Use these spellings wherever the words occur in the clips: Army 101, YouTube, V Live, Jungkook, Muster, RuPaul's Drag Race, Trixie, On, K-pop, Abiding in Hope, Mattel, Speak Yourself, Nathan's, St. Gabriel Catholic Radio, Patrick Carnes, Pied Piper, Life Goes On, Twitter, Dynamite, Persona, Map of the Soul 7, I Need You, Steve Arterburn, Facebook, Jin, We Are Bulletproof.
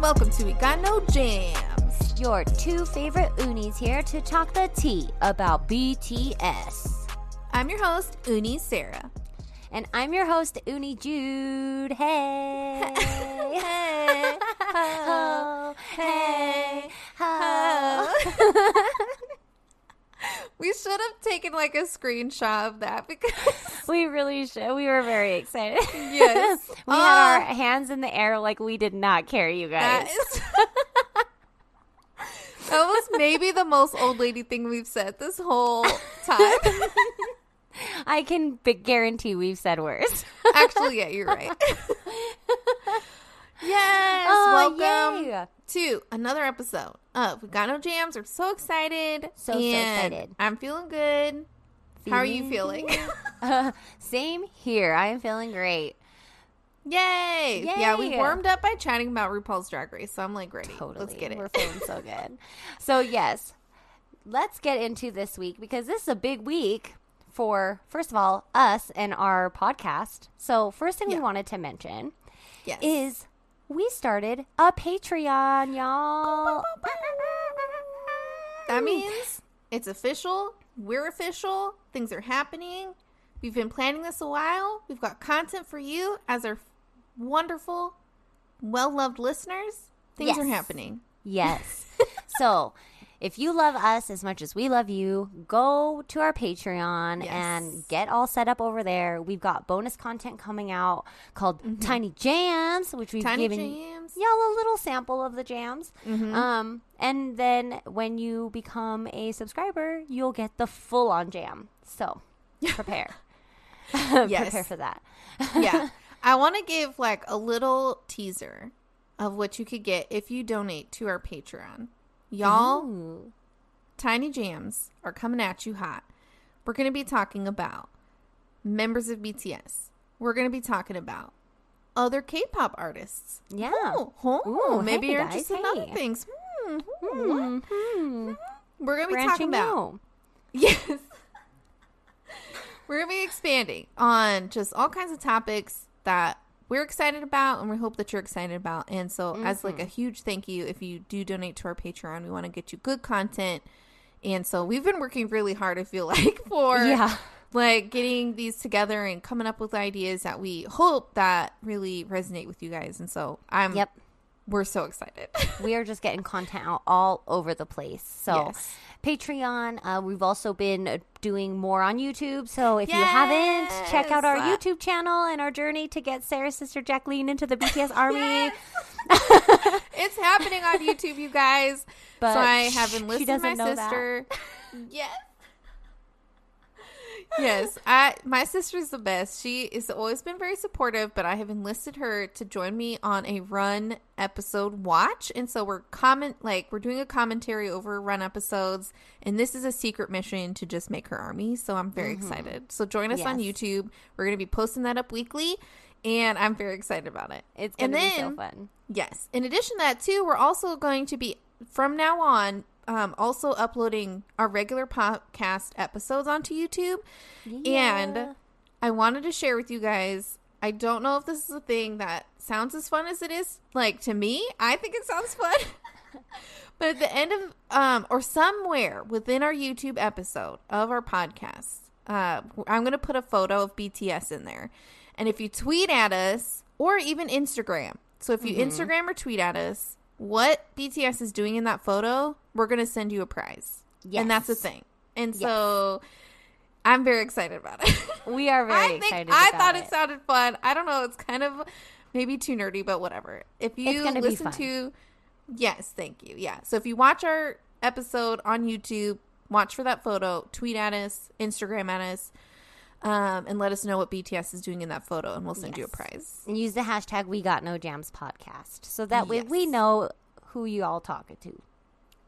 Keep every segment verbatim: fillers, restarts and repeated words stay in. Welcome to We Got No Jams. Your two favorite Unis here to talk the tea about B T S. I'm your host, Uni Sarah. And I'm your host, Uni Jude. Hey. Hey. Ho. Hey. Ho. We should have taken like a screenshot of that because we really should. We were very excited. Yes. we uh, had our hands in the air like we did not care, you guys. That, is... that was maybe the most old lady thing we've said this whole time. I can b- guarantee we've said worse. Actually, yeah, you're right. Yes. Oh, welcome yay. to another episode of We Got No Jams. We're so excited. So, and so excited. I'm feeling good. Feeling How are you feeling? uh, same here. I am feeling great. Yay. Yay. Yeah, we warmed up by chatting about RuPaul's Drag Race. So I'm like, ready. Totally. Let's get it. We're feeling so good. So, yes, let's get into this week because this is a big week for, first of all, us and our podcast. So, first thing yeah. we wanted to mention yes. is... we started a Patreon, y'all. That means it's official. We're official. Things are happening. We've been planning this a while. We've got content for you as our wonderful, well-loved listeners. Things yes. are happening. Yes. So if you love us as much as we love you, go to our Patreon yes. and get all set up over there. We've got bonus content coming out called mm-hmm. Tiny Jams, which we've Tiny given Jams. y'all a little sample of the jams. Mm-hmm. Um, and then when you become a subscriber, you'll get the full-on jam. So prepare. Yes. Prepare for that. Yeah. I want to give like a little teaser of what you could get if you donate to our Patreon. Y'all, Ooh. Tiny Jams are coming at you hot. We're going to be talking about members of B T S. We're going to be talking about other K-pop artists. Yeah. Oh, oh, Ooh, maybe hey, you're guys, interested hey. in other things. Hmm, hmm, hmm. We're going to be Branching talking about. Out. Yes. We're going to be expanding on just all kinds of topics that we're excited about, and we hope that you're excited about. And so mm-hmm. as like a huge thank you, if you do donate to our Patreon, we want to get you good content. And so we've been working really hard, I feel like, for yeah. like getting these together and coming up with ideas that we hope that really resonate with you guys. And so I'm yep. we're so excited. We are just getting content out all over the place. So yes. Patreon, uh, we've also been doing more on YouTube. So if yes. you haven't, check out our YouTube channel and our journey to get Sarah's sister Jacqueline into the B T S army. Yes. It's happening on YouTube, you guys. But so I haven't listened to my sister. Yes. Yes. I, my sister's the best. She has always been very supportive, but I have enlisted her to join me on a Run episode watch. And so we're comment like we're doing a commentary over Run episodes. And this is a secret mission to just make her army. So I'm very mm-hmm. excited. So join us yes. on YouTube. We're going to be posting that up weekly. And I'm very excited about it. It's going to be so fun. Yes. In addition to that, too, we're also going to be, from now on, Um, also uploading our regular podcast episodes onto YouTube. Yeah. And I wanted to share with you guys, I don't know if this is a thing that sounds as fun as it is. Like, to me, I think it sounds fun. But at the end of, um, or somewhere within our YouTube episode of our podcast, uh, I'm going to put a photo of B T S in there. And if you tweet at us, or even Instagram. So if you mm-hmm. Instagram or tweet at us what B T S is doing in that photo, we're going to send you a prize. Yes. And that's the thing. And yes. so I'm very excited about it. We are very I think, excited I about thought it. it sounded fun. I don't know. It's kind of maybe too nerdy, but whatever. If you listen to, yes, thank you. Yeah. So if you watch our episode on YouTube, watch for that photo, tweet at us, Instagram at us. Um, and let us know what B T S is doing in that photo, and we'll send yes. you a prize. And use the hashtag We Got No Jams Podcast, so that yes. way we know who you all talking to.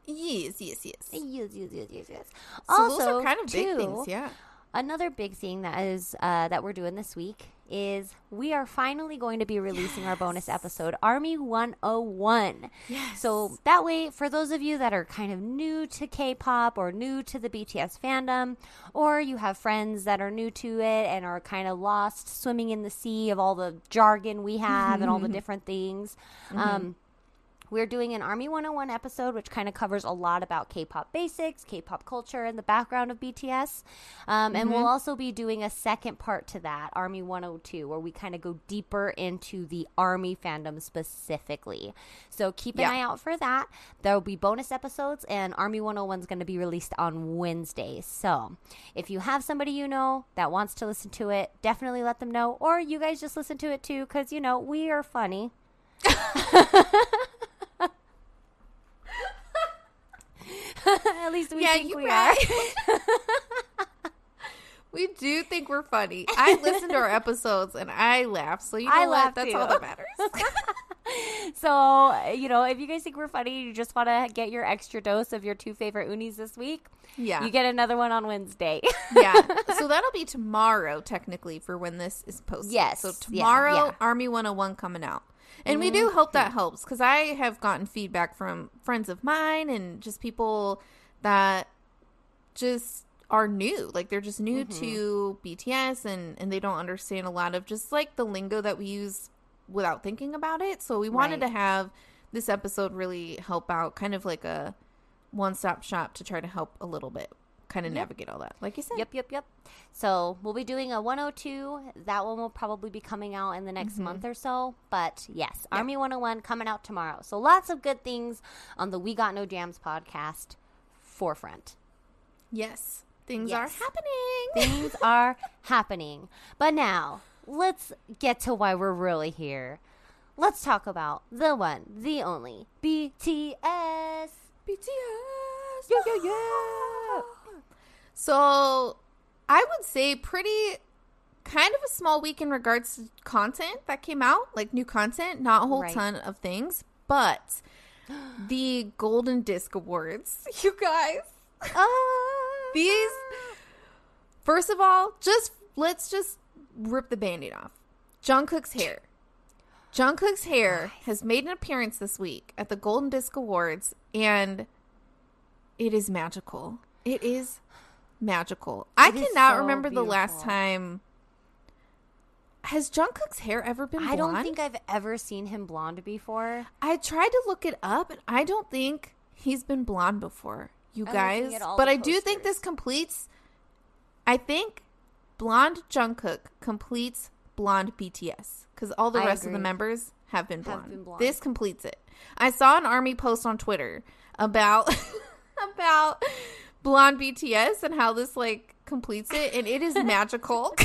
Yes, yes, yes, yes, yes, yes, yes. yes. So also, those are kind of big too, things, yeah. Another big thing that is uh, that we're doing this week is we are finally going to be releasing yes. our bonus episode, Army one oh one. Yes. So that way, for those of you that are kind of new to K-pop or new to the B T S fandom, or you have friends that are new to it and are kind of lost swimming in the sea of all the jargon we have mm-hmm. and all the different things, mm-hmm. um, we're doing an Army one oh one episode, which kind of covers a lot about K-pop basics, K-pop culture, and the background of B T S. Um, mm-hmm. And we'll also be doing a second part to that, Army one oh two, where we kind of go deeper into the Army fandom specifically. So keep an yeah. eye out for that. There will be bonus episodes, and Army one oh one is going to be released on Wednesday. So if you have somebody you know that wants to listen to it, definitely let them know. Or you guys just listen to it too, because, you know, we are funny. At least we yeah, think we right. are. We do think we're funny. I listen to our episodes and I laugh. So you know I what? Laugh That's too. All that matters. So, you know, if you guys think we're funny, you just want to get your extra dose of your two favorite unis this week. Yeah. You get another one on Wednesday. Yeah. So that'll be tomorrow, technically, for when this is posted. Yes. So tomorrow, yeah, yeah. Army one oh one coming out. And mm-hmm. we do hope that helps, because I have gotten feedback from friends of mine and just people that just are new. Like, they're just new mm-hmm. to B T S, and, and they don't understand a lot of just, like, the lingo that we use without thinking about it. So we wanted right. to have this episode really help out, kind of like a one-stop shop to try to help a little bit. Kind of yep. navigate all that, like you said. Yep, yep, yep. So we'll be doing a one oh two. That one will probably be coming out in the next mm-hmm. month or so. But yes, yep. Army one oh one coming out tomorrow. So lots of good things on the We Got No Jams podcast forefront. Yes, things yes. are happening. Things are happening. But now let's get to why we're really here. Let's talk about the one, the only B T S. B T S. Yeah, yeah, yeah. So, I would say pretty kind of a small week in regards to content that came out, like new content, not a whole right. ton of things, but the Golden Disc Awards, you guys. Uh, These, first of all, just let's just rip the Band-Aid off. Jungkook's hair. Jungkook's hair has made an appearance this week at the Golden Disc Awards, and it is magical. It is magical. It I cannot so remember beautiful. The last time. Has Jungkook's hair ever been blonde? I don't think I've ever seen him blonde before. I tried to look it up, and I don't think he's been blonde before, you I'm guys. But I do think this completes, I think blonde Jungkook completes blonde B T S, because all the I rest agree. Of the members have been blonde. have been blonde. This completes it. I saw an ARMY post on Twitter about about... blonde B T S and how this like completes it, and it is magical.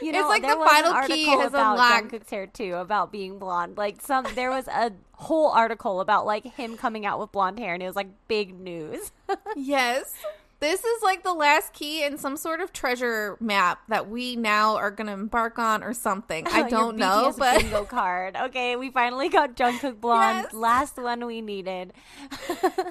You know, it's like the final key has unlocked Jungkook's hair too, about being blonde. Like some, there was a whole article about like him coming out with blonde hair, and it was like big news. Yes, this is like the last key in some sort of treasure map that we now are going to embark on or something. I don't know, B T S but bingo card. Okay, we finally got Jungkook blonde. Yes. Last one we needed.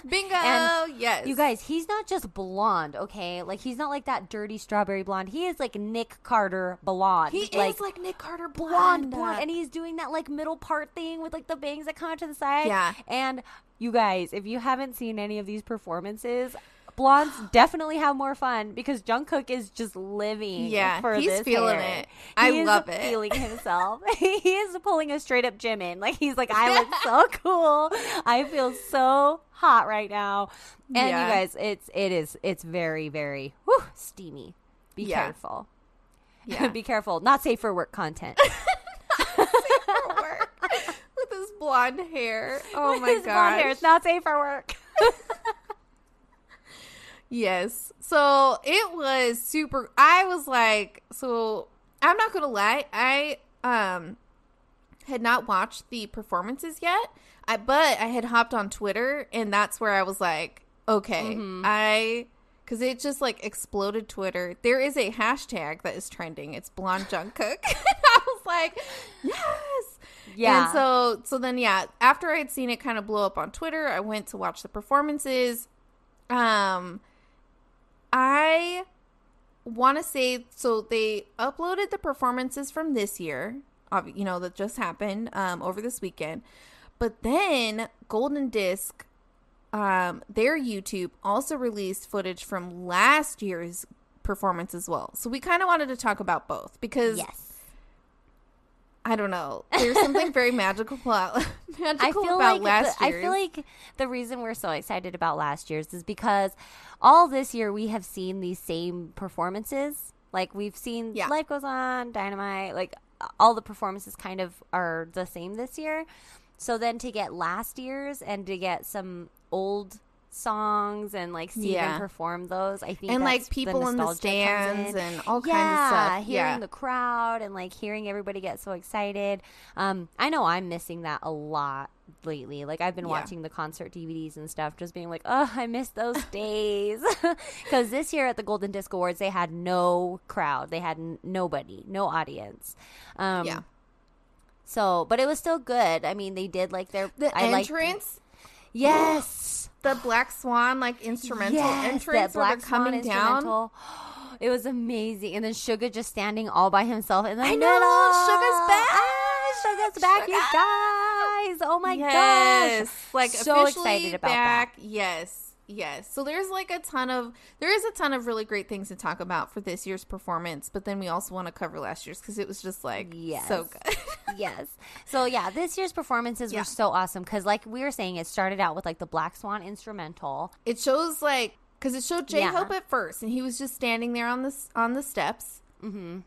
Bingo. And yes. You guys, he's not just blonde, okay? Like he's not like that dirty strawberry blonde. He is like Nick Carter blonde. He like, is like Nick Carter blonde. blonde. Blonde. And he's doing that like middle part thing with like the bangs that come out to the side. Yeah. And you guys, if you haven't seen any of these performances, blondes definitely have more fun because Jungkook is just living yeah, for he's this feeling hair. It. I he love is it. Feeling himself. He is pulling a straight up Jimin. Like he's like, I look so cool. I feel so hot right now. And yeah. you guys, it's it is it's very very whew, steamy. Be yeah. careful. Yeah, be careful. Not safe for work content. Not safe for work with his blonde hair. Oh with my his gosh, blonde hair. It's not safe for work. Yes. So it was super. I was like, so I'm not going to lie. I um had not watched the performances yet, I but I had hopped on Twitter, and that's where I was like, okay, mm-hmm. I Because it just, like, exploded Twitter. There is a hashtag that is trending. It's Blonde Jungkook. I was like, yes! Yeah. And so, so then, yeah, after I had seen it kind of blow up on Twitter, I went to watch the performances. Um, I want to say, so they uploaded the performances from this year, you know, that just happened um, over this weekend. But then Golden Disc, um, their YouTube also released footage from last year's performance as well. So we kind of wanted to talk about both because, yes. I don't know, there's something very magical, magical I feel about like last year. I feel like the reason we're so excited about last year's is because all this year we have seen these same performances. Like we've seen yeah. Life Goes On, Dynamite, like all the performances kind of are the same this year. So then to get last year's and to get some old songs and, like, see yeah. them perform those, I think and, that's like, people the in the stands in. and all yeah, kinds of stuff. Hearing yeah, hearing the crowd and, like, hearing everybody get so excited. Um, I know I'm missing that a lot lately. Like, I've been yeah. watching the concert D V Ds and stuff, just being like, oh, I miss those days. Because this year at the Golden Disc Awards, they had no crowd. They had n- nobody, no audience. Um, yeah. So, but it was still good. I mean, they did like their the I entrance. Yes, the Black Swan like instrumental yes, entrance. That Black Swan instrumental. Down. It was amazing, and then Suga just standing all by himself in the I middle. Know, Suga's back. Ah, Suga's back, Suga. You guys. Oh my yes. gosh! Like so officially excited about back. That. Yes, yes. So there's like a ton of there is a ton of really great things to talk about for this year's performance, but then we also want to cover last year's because it was just like yes. so good. Yes. So, yeah, this year's performances yeah. were so awesome because, like we were saying, it started out with, like, the Black Swan instrumental. It shows, like, because it showed J-Hope yeah. at first, and he was just standing there on the, on the steps. Mm-hmm.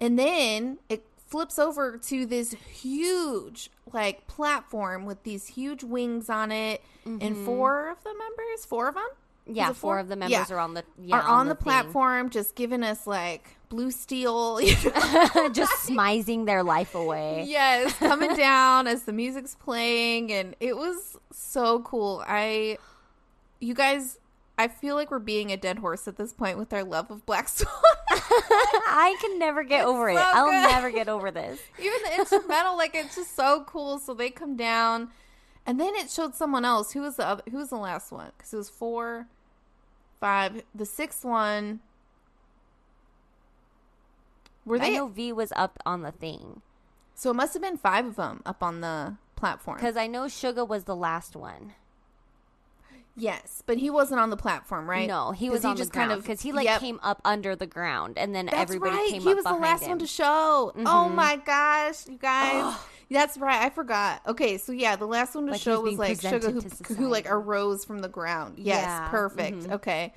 And then it flips over to this huge, like, platform with these huge wings on it. Mm-hmm. And four of the members, four of them? Yeah, four? four of the members yeah. are on the yeah, are on, on the, the platform, just giving us like blue steel, you know? Just smizing their life away. Yes, coming down as the music's playing, and it was so cool. I, you guys, I feel like we're being a dead horse at this point with our love of Black Swan. I can never get it's over so it. Good. I'll never get over this. Even the instrumental, like it's just so cool. So they come down. And then it showed someone else. Who was the other, who was the last one? Because it was four, five, the sixth one. Were they? I know V was up on the thing, so it must have been five of them up on the platform. Because I know Suga was the last one. Yes, but he wasn't on the platform, right? No, he was he on just the ground because kind of, he like yep. came up under the ground, and then that's everybody right. came he up behind him. He was the last him. one to show. Mm-hmm. Oh my gosh, you guys. That's right. I forgot. Okay, so yeah, the last one to like show was like Suga who, who like arose from the ground. Yes, yeah. perfect. Mm-hmm. Okay,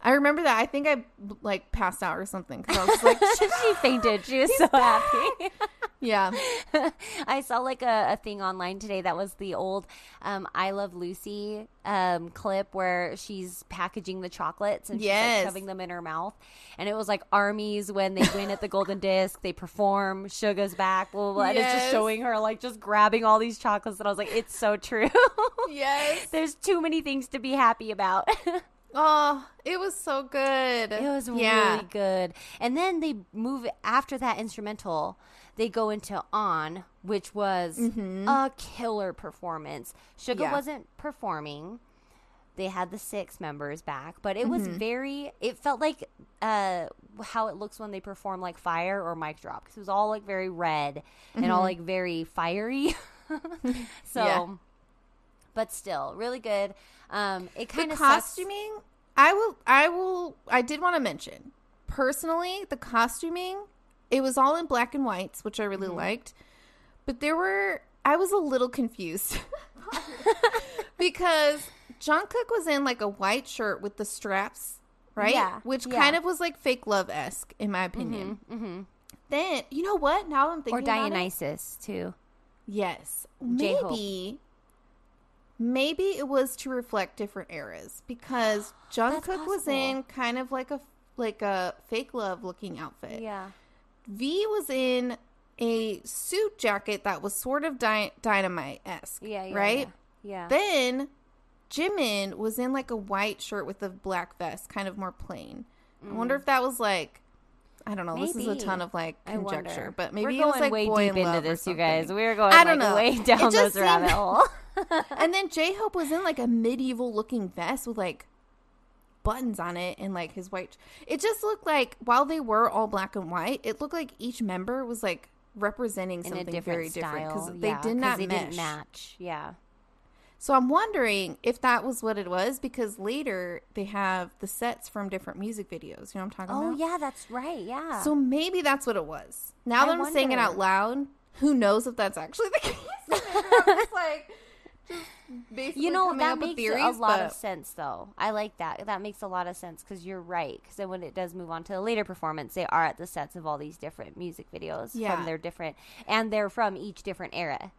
I remember that. I think I like passed out or something because I was like, she fainted. She was so back. happy. Yeah, I saw like a, a thing online today that was the old um, "I Love Lucy" um, clip where she's packaging the chocolates and she's yes. like, shoving them in her mouth, and it was like armies when they win at the Golden Disc, they perform. Suga's back, blah blah blah. Yes. And it's just showing her like just grabbing all these chocolates, and I was like, it's so true. Yes, there's too many things to be happy about. Oh, it was so good. It was yeah. really good. And then they move after that instrumental. They go into On, which was mm-hmm. a killer performance. Suga yeah. wasn't performing. They had the six members back, but it mm-hmm. was very, it felt like uh, how it looks when they perform like Fire or Mic Drop. Because it was all like very red mm-hmm. and all like very fiery. So, yeah. but still, really good. Um, it kind of costuming. Sucks. I will, I will, I did want to mention personally the costuming. It was all in black and whites, which I really mm-hmm. liked. But there were, I was a little confused because Jungkook was in like a white shirt with the straps, right? Yeah. Which yeah. kind of was like Fake Love-esque, in my opinion. Mm-hmm. Mm-hmm. Then, you know what? Now I'm thinking. Or Dionysus, about it. too. Yes. J-Hope. Maybe. Maybe it was to reflect different eras because Jungkook was in kind of like a, like a Fake Love looking outfit. Yeah. V was in a suit jacket that was sort of dy- Dynamite-esque, yeah, yeah, right? Yeah, yeah. Then Jimin was in like a white shirt with a black vest, kind of more plain. Mm. I wonder if that was like, I don't know. Maybe. This is a ton of like conjecture, but maybe he was like way boy deep in love into this, you guys. We're going I don't like, know. way down those seemed... rabbit hole. And then J-Hope was in like a medieval looking vest with like buttons on it and like his white. It just looked like, while they were all black and white, it looked like each member was like representing in something different very style. different because yeah, they did not they mesh. Didn't match. Yeah. So I'm wondering if that was what it was, because later they have the sets from different music videos. You know what I'm talking oh, about? Oh, yeah, that's right. Yeah. So maybe that's what it was. Now I that I'm wonder. saying it out loud, who knows if that's actually the case? I'm just like, just basically you know, that makes theories, a lot but... of sense, though. I like that. That makes a lot of sense because you're right. Because then when it does move on to the later performance, they are at the sets of all these different music videos yeah. from their different, and they're from each different era.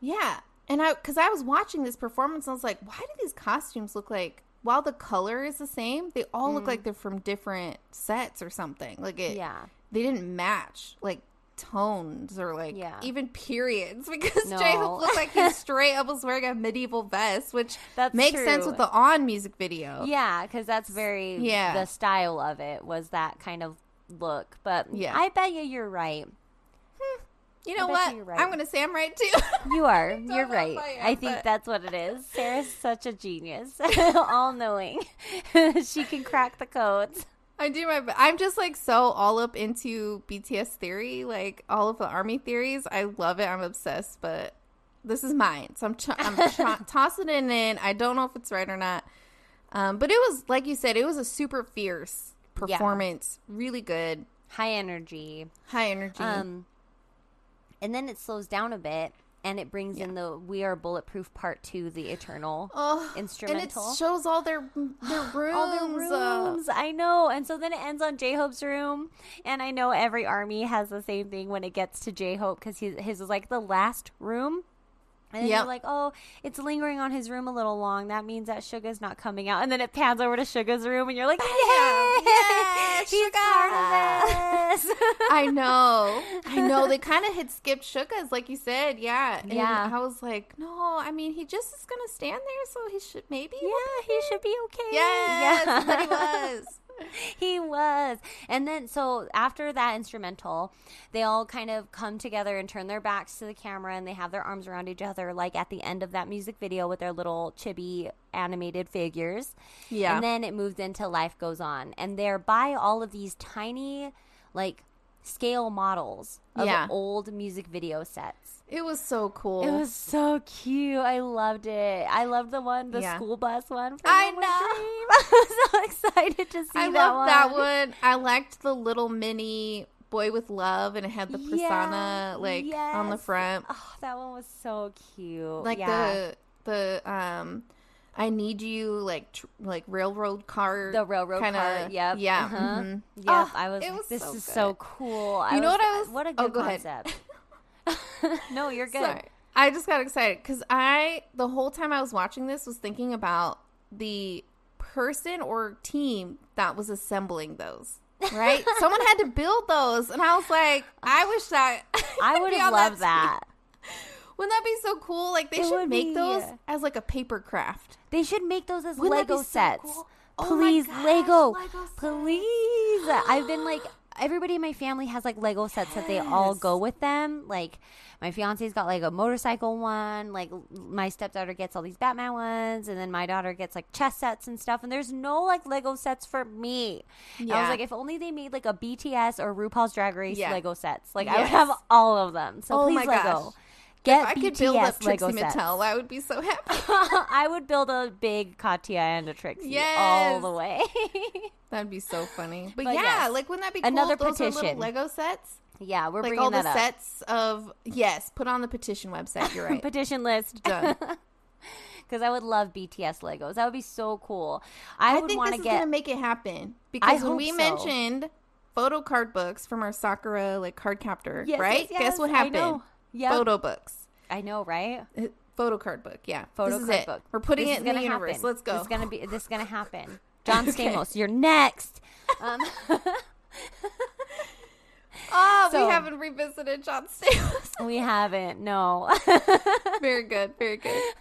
Yeah. And I, because I was watching this performance, and I was like, why do these costumes look like, while the color is the same, they all mm. look like they're from different sets or something. Like, it, yeah. they didn't match, like, tones or, like, yeah. even periods. Because no. J-Hope looked like he straight up was wearing a medieval vest, which that's makes true. sense with the On music video. Yeah, because that's very, yeah. the style of it was that kind of look. But yeah. I bet you you're right. You know what? Right. I'm going to say I'm right, too. You are. You're right. I, am, I think but... that's what it is. Sarah's such a genius. All-knowing. She can crack the codes. I do my best. I'm just, like, so all up into B T S theory, like, all of the ARMY theories. I love it. I'm obsessed, but this is mine. So I'm, ch- I'm ch- tossing it in. I don't know if it's right or not. Um, but it was, like you said, it was a super fierce performance. Yeah. Really good. High energy. High energy. Um. And then it slows down a bit, and it brings yeah. in the "We Are Bulletproof" Part Two, the Eternal oh, instrumental, and it shows all their their rooms. all their rooms. Up. I know. And so then it ends on J-Hope's room, and I know every ARMY has the same thing when it gets to J-Hope because his his is like the last room. And then yep. you're like, oh, it's lingering on his room a little long. That means that Suga's not coming out. And then it pans over to Suga's room, and you're like, yeah, yes, he's part of this. I know. I know. They kind of had skipped Suga's, like you said. Yeah. And yeah. I was like, no, I mean, he just is going to stand there, so he should maybe. Yeah, he should be okay. Yes, yeah. But he was. He was. And then so after that instrumental, they all kind of come together and turn their backs to the camera, and they have their arms around each other like at the end of that music video with their little chibi animated figures. Yeah. And then it moves into Life Goes On, and they're by all of these tiny like scale models of yeah. old music video sets. It was so cool. It was so cute. I loved it. I loved the one, the yeah. school bus one. I know. I was so excited to see I that one. I loved that one. I liked the little mini boy with love, and it had the persona yeah, like yes. on the front. Oh, that one was so cute. Like yeah. the the um, I need you like tr- like railroad car. The railroad kinda, car. Yep. Yeah. Uh-huh. Mm-hmm. Yep. Oh, I was. It was this so is good. so cool. I you know was, what I was? What a good oh, go concept. Ahead. No, you're good. Sorry. I just got excited because I, the whole time I was watching this, was thinking about the person or team that was assembling those, right? Someone had to build those. And I was like, I wish that. I would have loved that. that. Wouldn't that be so cool? Like, they it should make be. those as, like, a paper craft. They should make those as Wouldn't Lego so sets. Cool? Please, oh gosh, Lego. Lego please. I've been, like... Everybody in my family has, like, Lego sets yes. that they all go with them. Like, my fiance's got, like, a motorcycle one. Like, my stepdaughter gets all these Batman ones. And then my daughter gets, like, chess sets and stuff. And there's no, like, Lego sets for me. Yeah. I was like, if only they made, like, a B T S or RuPaul's Drag Race yeah. Lego sets. Like, yes. I would have all of them. So, oh please, my Lego. Gosh. Get if I B T S could build up Trixie Mattel, I would be so happy. I would build a big Katya and a Trixie yes. all the way. That'd be so funny. But, but yeah, yes. like, wouldn't that be cool? Another Those petition. Are little Lego sets. Yeah, we're like bringing that up. Like all the sets of, yes, put on the petition website. You're right. Petition list. Done. Because I would love B T S Legos. That would be so cool. I, I would want to get. I think this is going to make it happen. Because I when we so. mentioned photo card books from our Sakura, like, card captor, yes, right? Yes, yes. Guess what happened? Yep. Photo books. I know, right? Photo card book. Yeah. Photo this card is book. We're putting this it in the universe. Happen. Let's go. This is gonna be. This is gonna happen. John okay. Stamos, you're next. Um. oh, so, we haven't haven't revisited John Stamos. We haven't, no. Very good, very good.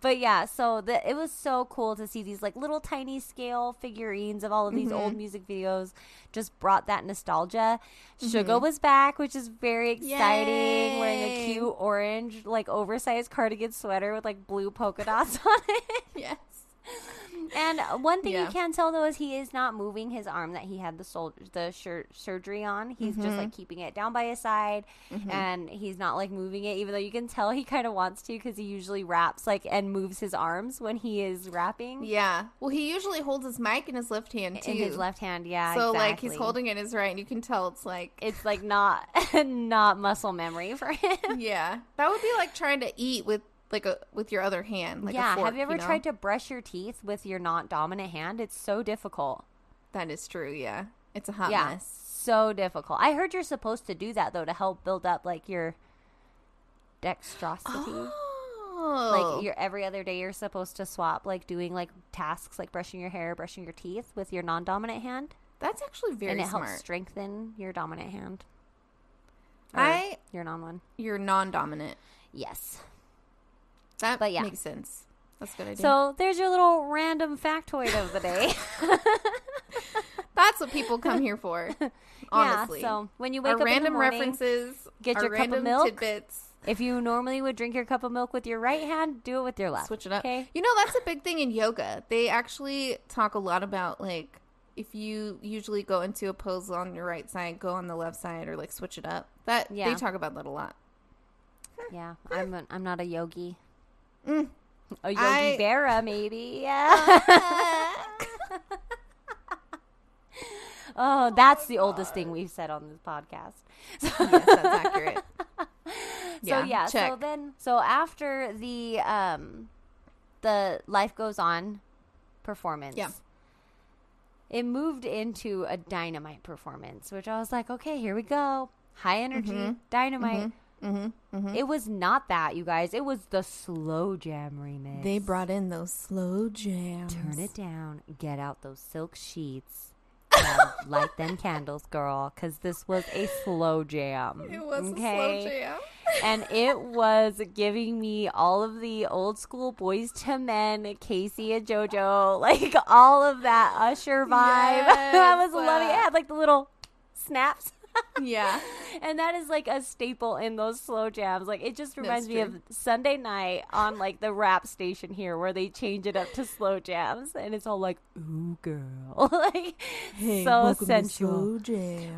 But yeah, so the, it was so cool to see these like little tiny scale figurines of all of these mm-hmm. old music videos. Just brought that nostalgia. Mm-hmm. Suga was back, which is very exciting. Yay. Wearing a cute orange, like oversized cardigan sweater with like blue polka dots on it. Yes. And one thing yeah. you can tell though is he is not moving his arm that he had the sol- the sur- surgery on. He's mm-hmm. just like keeping it down by his side, mm-hmm. and he's not like moving it. Even though you can tell he kind of wants to, because he usually raps like and moves his arms when he is rapping. Yeah, well, he usually holds his mic in his left hand too. In his left hand, yeah. So exactly. like he's holding it in his right, and you can tell it's like it's like not not muscle memory for him. Yeah, that would be like trying to eat with. Like a with your other hand, like yeah. a fork, have you ever you know? tried to brush your teeth with your not dominant hand? It's so difficult. That is true. Yeah, it's a hot yeah, mess. So difficult. I heard you're supposed to do that though to help build up like your dexterity. Oh. Like your every other day, you're supposed to swap like doing like tasks like brushing your hair, brushing your teeth with your non-dominant hand. That's actually very smart. And it smart. helps strengthen your dominant hand. Or I your non one. Your non-dominant. Yes. That but yeah. makes sense. That's a good idea. So there's your little random factoid of the day. That's what people come here for, honestly. Yeah, so when you wake our up random in the morning, references, get your cup of milk. Tidbits. If you normally would drink your cup of milk with your right hand, do it with your left. Switch it up. Okay? You know, that's a big thing in yoga. They actually talk a lot about, like, if you usually go into a pose on your right side, go on the left side, or, like, switch it up. That yeah. They talk about that a lot. Yeah, I'm a, I'm not a yogi. Mm. A Yogi I... Berra, maybe. Yeah. oh, that's oh the God. oldest thing we've said on this podcast. So yes, that's accurate. Yeah, so yeah, check. so then, so after the um, the Life Goes On performance, yeah. it moved into a Dynamite performance, which I was like, okay, here we go, high energy, mm-hmm. Dynamite. Mm-hmm. Mm-hmm, mm-hmm. It was not that, you guys. It was the slow jam remix. They brought in those slow jams. Turn it down. Get out those silk sheets. And light them candles, girl, because this was a slow jam. It was okay? a slow jam. And it was giving me all of the old school Boys to Men, Casey and JoJo, like all of that Usher vibe. Yes. I was loving it. It had like the little snaps. Yeah. And that is like a staple in those slow jams. Like it just reminds me of Sunday night on like the rap station here where they change it up to slow jams and it's all like, ooh girl. Like hey, so sensual.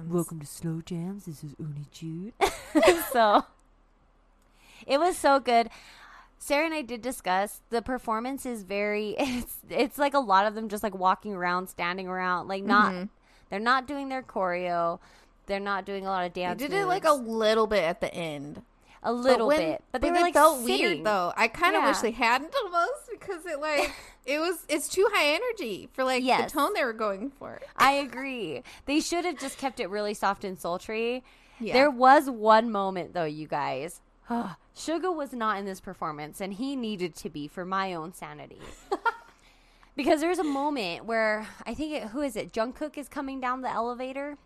Welcome to Slow Jams. This is Uni Jude. So it was so good. Sarah and I did discuss the performance is very it's it's like a lot of them just like walking around, standing around, like not mm-hmm. they're not doing their choreo. They're not doing a lot of dance. They did moves. it like a little bit at the end, a little but when, bit. But they were like felt sitting. weird though. I kind of yeah. wish they hadn't almost because it like it was it's too high energy for like yes. the tone they were going for. I agree. They should have just kept it really soft and sultry. Yeah. There was one moment though, you guys. Suga was not in this performance, and he needed to be for my own sanity. Because there's a moment where I think it, who is it? Jungkook is coming down the elevator.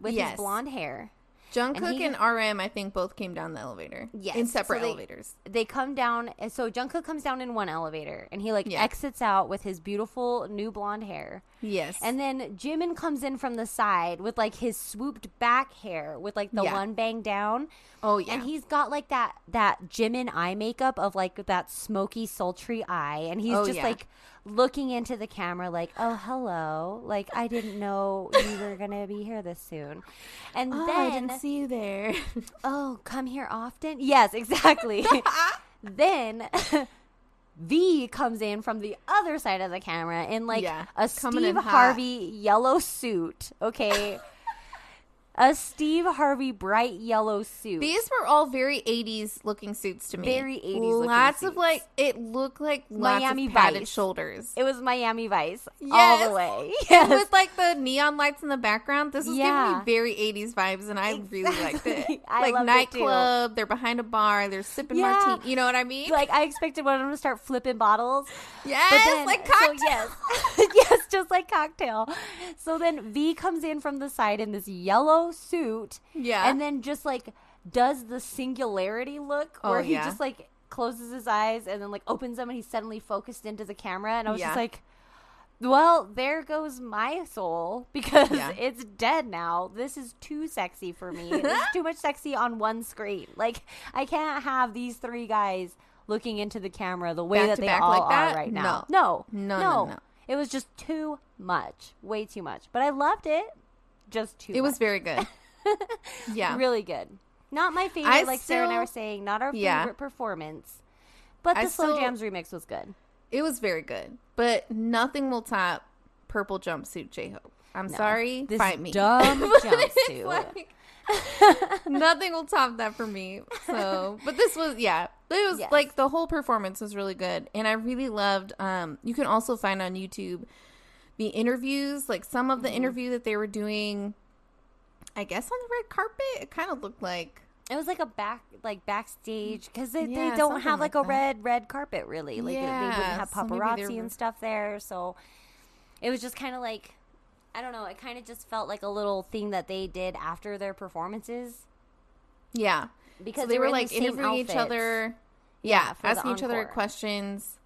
With yes. his blonde hair. Jungkook and, he, and R M, I think, both came down the elevator. Yes. In separate so they, elevators. They come down. So Jungkook comes down in one elevator. And he, like, yeah. exits out with his beautiful new blonde hair. Yes. And then Jimin comes in from the side with, like, his swooped back hair with, like, the yeah. one bang down. Oh, yeah. And he's got, like, that, that Jimin eye makeup of, like, that smoky, sultry eye. And he's oh, just, yeah. like, looking into the camera like, oh, hello. Like, I didn't know you were going to be here this soon. And oh, then. I didn't see you there. Oh, come here often? Yes, exactly. Then V comes in from the other side of the camera in, like, yeah, a Steve Harvey yellow suit. Okay. A Steve Harvey bright yellow suit. These were all very eighties looking suits to me. Very eighties looking Lots suits. of like, it looked like lots Miami of padded Vice. shoulders. It was Miami Vice yes. all the way. Yes. With like the neon lights in the background. This was yeah. giving me very eighties vibes and I exactly. really liked it. I like nightclub, they're behind a bar, they're sipping yeah. martini. You know what I mean? Like I expected one of them to start flipping bottles. Yes, but then, like cocktails. So yes. yes. just like Cocktail. So then V comes in from the side in this yellow suit. Yeah. And then just like does the singularity look where oh, he yeah. just like closes his eyes and then like opens them and he's suddenly focused into the camera. And I was yeah. just like, well, there goes my soul because yeah. it's dead now. This is too sexy for me. It's too much sexy on one screen. Like, I can't have these three guys looking into the camera the way back that they all like that? Are right now. No. No. No, no, no, no. It was just too much. Way too much. But I loved it. Just too it much. It was very good. Yeah. Really good. Not my favorite, I like still, Sarah and I were saying, not our yeah. favorite performance. But the I Slow still, Jams remix was good. It was very good. But nothing will top Purple Jumpsuit J-Hope. I'm no, sorry. This fight me. Dumb jumpsuit. Like, nothing will top that for me. So, but this was, yeah. It was yes. like the whole performance was really good. And I really loved, um, you can also find on YouTube the interviews, like some of the mm-hmm. interview that they were doing, I guess on the red carpet. It kind of looked like. It was like a back, like backstage, because they, yeah, they don't have like, like a that. red, red carpet really. Like yeah, they wouldn't have paparazzi so and stuff there. So it was just kind of like, I don't know. It kind of just felt like a little thing that they did after their performances. Yeah. Because so they, they were, were like interviewing outfits. each other. Yeah. yeah asking each other questions.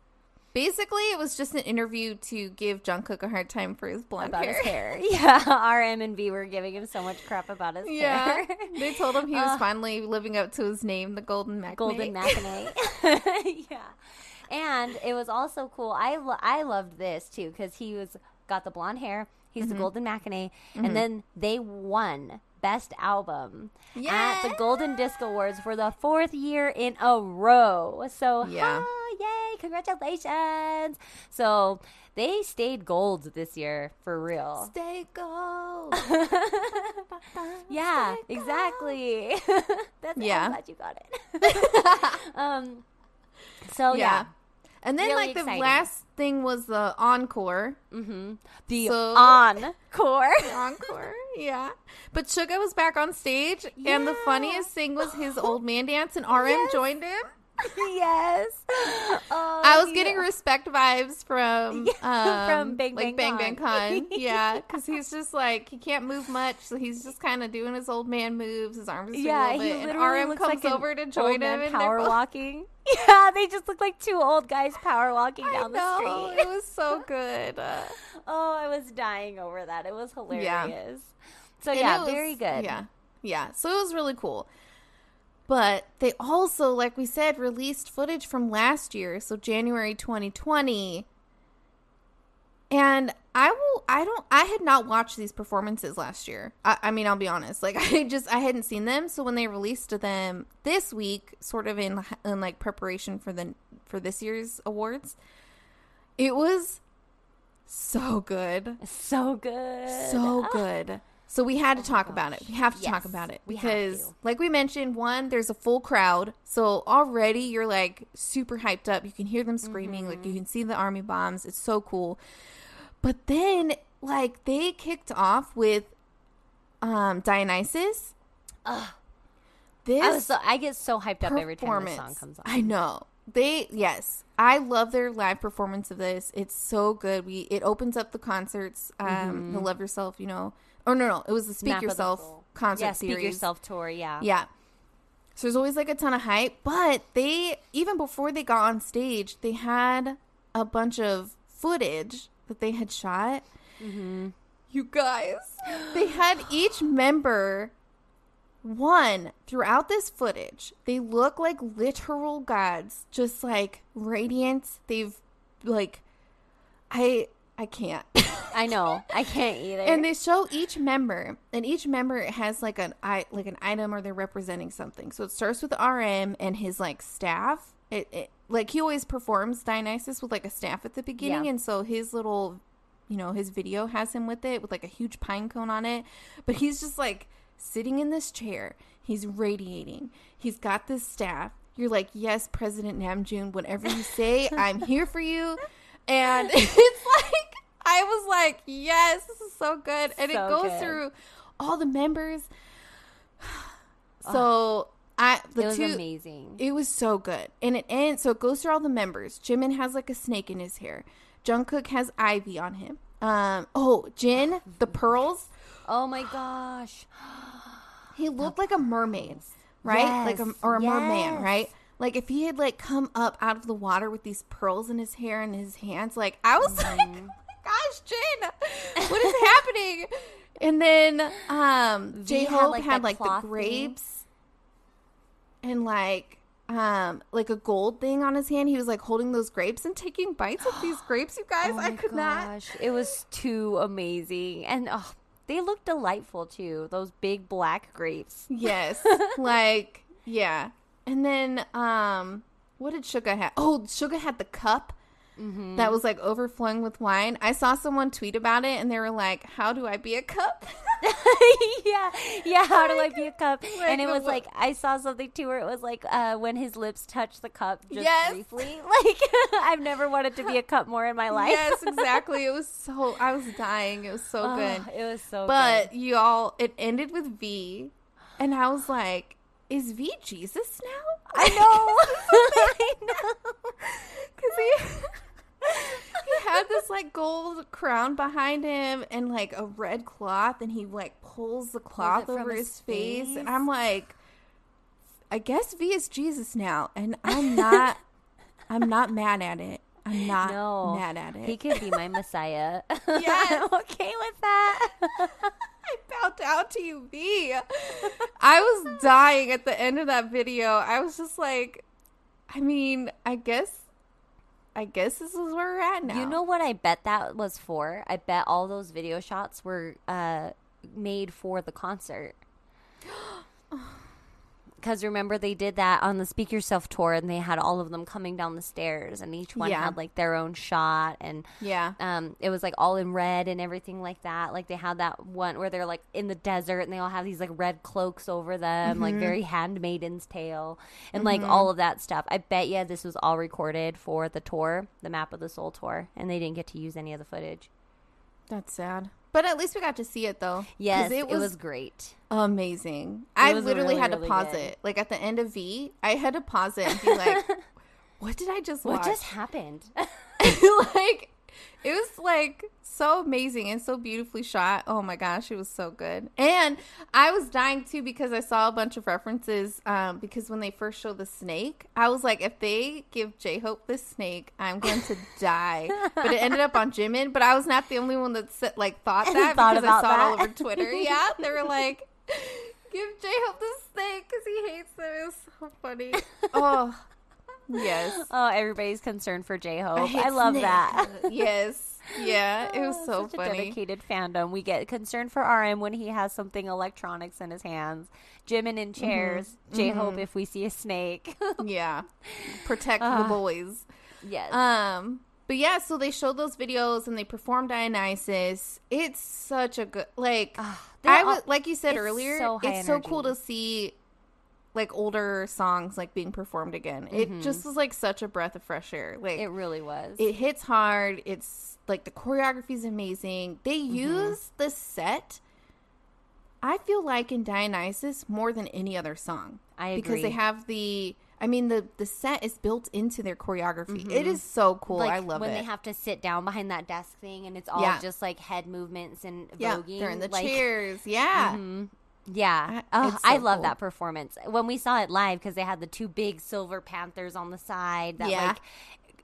Basically, it was just an interview to give Jungkook a hard time for his blonde about hair. His hair. Yeah, R M and V were giving him so much crap about his yeah. hair. They told him he was uh, finally living up to his name, the Golden Matinee. Golden Matinee. Yeah. And it was also cool. I, lo- I loved this, too, because he was got the blonde hair. He's mm-hmm. the Golden Matinee. Mm-hmm. And then they won Best Album yes! at the Golden Disc Awards for the fourth year in a row. So, yeah. Hi. Yay, congratulations. So they stayed gold this year for real. Stay gold. Yeah, stay exactly. Gold. That's yeah. I'm glad you got it. um so yeah. yeah. And then really like exciting. The last thing was the encore. Mm-hmm. The so, encore. The encore. Yeah. But Suga was back on stage yeah. and the funniest thing was his old man dance and R M yes. joined him. Yes. Oh, I was yeah. getting respect vibes from um, from Bang Bang, like Bang Bang Con. Yeah, because he's just like, he can't move much, so he's just kind of doing his old man moves, his arms yeah, a little bit, and R M comes like over to join him. And power both- walking. Yeah, they just look like two old guys power walking down the street. It was so good. Uh, oh, I was dying over that. It was hilarious. Yeah. So and yeah, was, very good. Yeah, yeah. So it was really cool. But they also, like we said, released footage from last year, so January twenty twenty. And I will, I don't, I had not watched these performances last year. I, I mean, I'll be honest, like I just, I hadn't seen them. So when they released them this week, sort of in, in like preparation for the for this year's awards, it was so good, so good, so good. So we had to talk oh about it. We have to yes, talk about it because, like we mentioned, one, there's a full crowd. So already you're like super hyped up. You can hear them screaming. Mm-hmm. Like you can see the army bombs. It's so cool. But then like they kicked off with um, Dionysus. Ugh. This I, was so, I get so hyped up every time this song comes on. I know. They yes, I love their live performance of this. It's so good. We it opens up the concerts. Um, mm-hmm. The Love Yourself, you know. Oh no, no! It was the Speak Map Yourself concert yeah, series. Speak Yourself tour, yeah, yeah. So there's always like a ton of hype, but they even before they got on stage, they had a bunch of footage that they had shot. Mm-hmm. You guys, they had each member. One, throughout this footage, they look like literal gods, just like radiant. They've like, I I can't. I know. I can't either. And they show each member, and each member has like an I like an item or they're representing something. So it starts with R M and his like staff. It, it like he always performs Dionysus with like a staff at the beginning, yeah. and so his little, you know, his video has him with it with like a huge pine cone on it. But he's just like sitting in this chair. He's radiating. He's got this staff. You're like, yes, President Namjoon. Whatever you say, I'm here for you. And it's like. I was like, yes, this is so good. And so it goes good. Through all the members. So oh, I the it was two, amazing. It was so good. And it ends so it goes through all the members. Jimin has like a snake in his hair. Jungkook has ivy on him. Um, oh, Jin, the pearls. Oh my gosh. He looked like a mermaid, right? Yes. Like a, or a yes. merman, right? Like if he had like come up out of the water with these pearls in his hair and his hands, like I was mm-hmm. like, oh my gosh, Jin, what is happening? And then um, J-Hope had like, had, like the grapes thing. and like um, like a gold thing on his hand. He was like holding those grapes and taking bites of these grapes, you guys. Oh I could gosh. not. It was too amazing. And oh, they look delightful too. Those big black grapes. Yes. Like, yeah. And then um, what did Suga have? Oh, Suga had the cup. Mm-hmm. That was like overflowing with wine. I saw someone tweet about it and they were like, how do I be a cup? yeah. Yeah. How do I be a cup? And it was like, I saw something too where it was like uh, when his lips touch the cup just yes. briefly. Like, I've never wanted to be a cup more in my life. Yes, exactly. It was so, I was dying. It was so oh, good. It was so but good. But y'all, it ended with V. And I was like, is V Jesus now? I know. I know. Because he... he had this like gold crown behind him and like a red cloth, and he like pulls the cloth over his, his face. face. And I'm like, I guess V is Jesus now, and I'm not. I'm not mad at it. I'm not no, mad at it. He could be my Messiah. Yes, I'm okay with that. I bowed down to you, V. I was dying at the end of that video. I was just like, I mean, I guess. I guess this is where we're at now. You know what I bet that was for? I bet all those video shots were uh, made for the concert. Because remember, they did that on the Speak Yourself tour, and they had all of them coming down the stairs, and each one yeah. had, like, their own shot. And yeah. um, it was, like, all in red and everything like that. Like, they had that one where they're, like, in the desert, and they all have these, like, red cloaks over them, mm-hmm. like, very Handmaiden's Tale, and, mm-hmm. like, all of that stuff. I bet you this was all recorded for the tour, the Map of the Soul tour, and they didn't get to use any of the footage. That's sad. But at least we got to see it, though. Yes, it was, it was great. Amazing. It I literally really, had to really pause good. it. Like, at the end of V, I had to pause it and be like, what did I just watch? What just happened? Like, it was, like, so amazing and so beautifully shot. Oh, my gosh. It was so good. And I was dying, too, because I saw a bunch of references. Um, because when they first showed the snake, I was like, if they give J-Hope this snake, I'm going to die. But it ended up on Jimin. But I was not the only one that said, like thought that thought because I saw that. it all over Twitter. Yeah. They were like, give J-Hope this snake because he hates them. It was so funny. Oh, yes. Oh, everybody's concerned for J-Hope. I, I love snake. that. Yes. Yeah, it was so Such funny. Such a dedicated fandom. We get concerned for R M when he has something electronics in his hands. Jimin in chairs. Mm-hmm. J-Hope mm-hmm. if we see a snake. Yeah. Protect uh, the boys. Yes. Um, but yeah, so they showed those videos and they performed Dionysus. It's such a good, like, uh, I was, all, like you said it's earlier, so it's energy. so cool to see like older songs like being performed again. It mm-hmm. just was like such a breath of fresh air. Like it really was. It hits hard. It's like the choreography is amazing. They mm-hmm. use the set. I feel like in Dionysus more than any other song. I agree. Because they have the. I mean the the set is built into their choreography. Mm-hmm. It is so cool. Like, I love when it when they have to sit down behind that desk thing and it's all yeah. just like head movements and yeah. voguing. They're in the like, chairs. Yeah. Mm-hmm. Yeah. Oh, so I love cool. that performance. When we saw it live, because they had the two big silver panthers on the side that yeah. like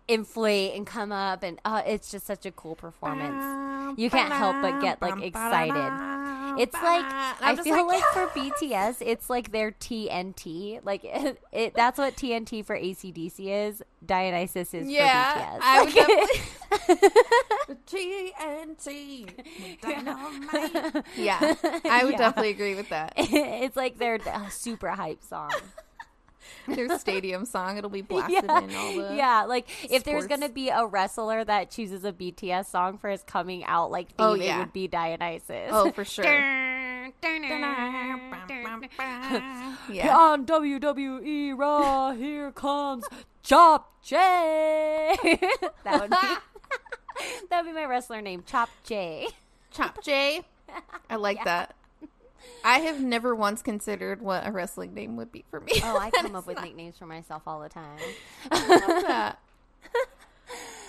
inflate and come up. And oh, it's just such a cool performance. You can't help but get like excited. It's like, I feel like, like for B T S, it's like their T N T. Like it, it, that's what T N T for A C D C is. Dionysus is yeah, for B T S. I like, would definitely T N T Dynamite. Yeah, I would yeah. definitely agree with that. It's like their uh, super hype song. Their stadium song. It'll be blasted yeah. in all the Yeah, like sports. If there's going to be a wrestler that chooses a B T S song for his coming out, like, theme, oh, yeah. it would be Dionysus. Oh, for sure. Yeah. On W W E Raw, here comes Chop J. That would be that would be my wrestler name, Chop J. Chop J. I like yeah. that. I have never once considered what a wrestling name would be for me. Oh, I come up with not... nicknames for myself all the time. I love that.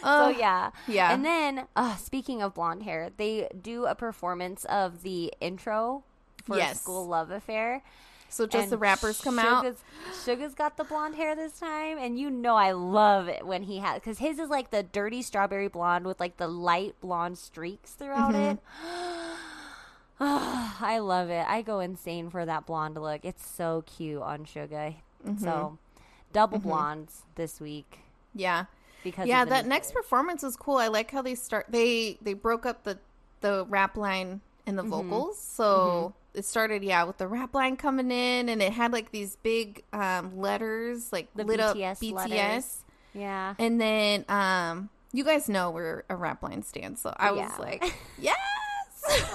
Uh, so yeah, yeah. And then uh, speaking of blonde hair, they do a performance of the intro for yes. School Love Affair. So just and the rappers come Suga's, out. Suga's got the blonde hair this time, and you know I love it when he has, because his is like the dirty strawberry blonde with like the light blonde streaks throughout mm-hmm. it. Oh, I love it. I go insane for that blonde look. It's so cute on Suga. Mm-hmm. So double mm-hmm. blondes this week. Yeah, because yeah, that next story. performance was cool. I like how they start. They they broke up the the rap line and the mm-hmm. vocals, so. Mm-hmm. It started, yeah, with the rap line coming in, and it had, like, these big um, letters, like, the lit B T S up B T S. Letters. Yeah. And then um, you guys know where a rap line stands, so I yeah. was like, yes!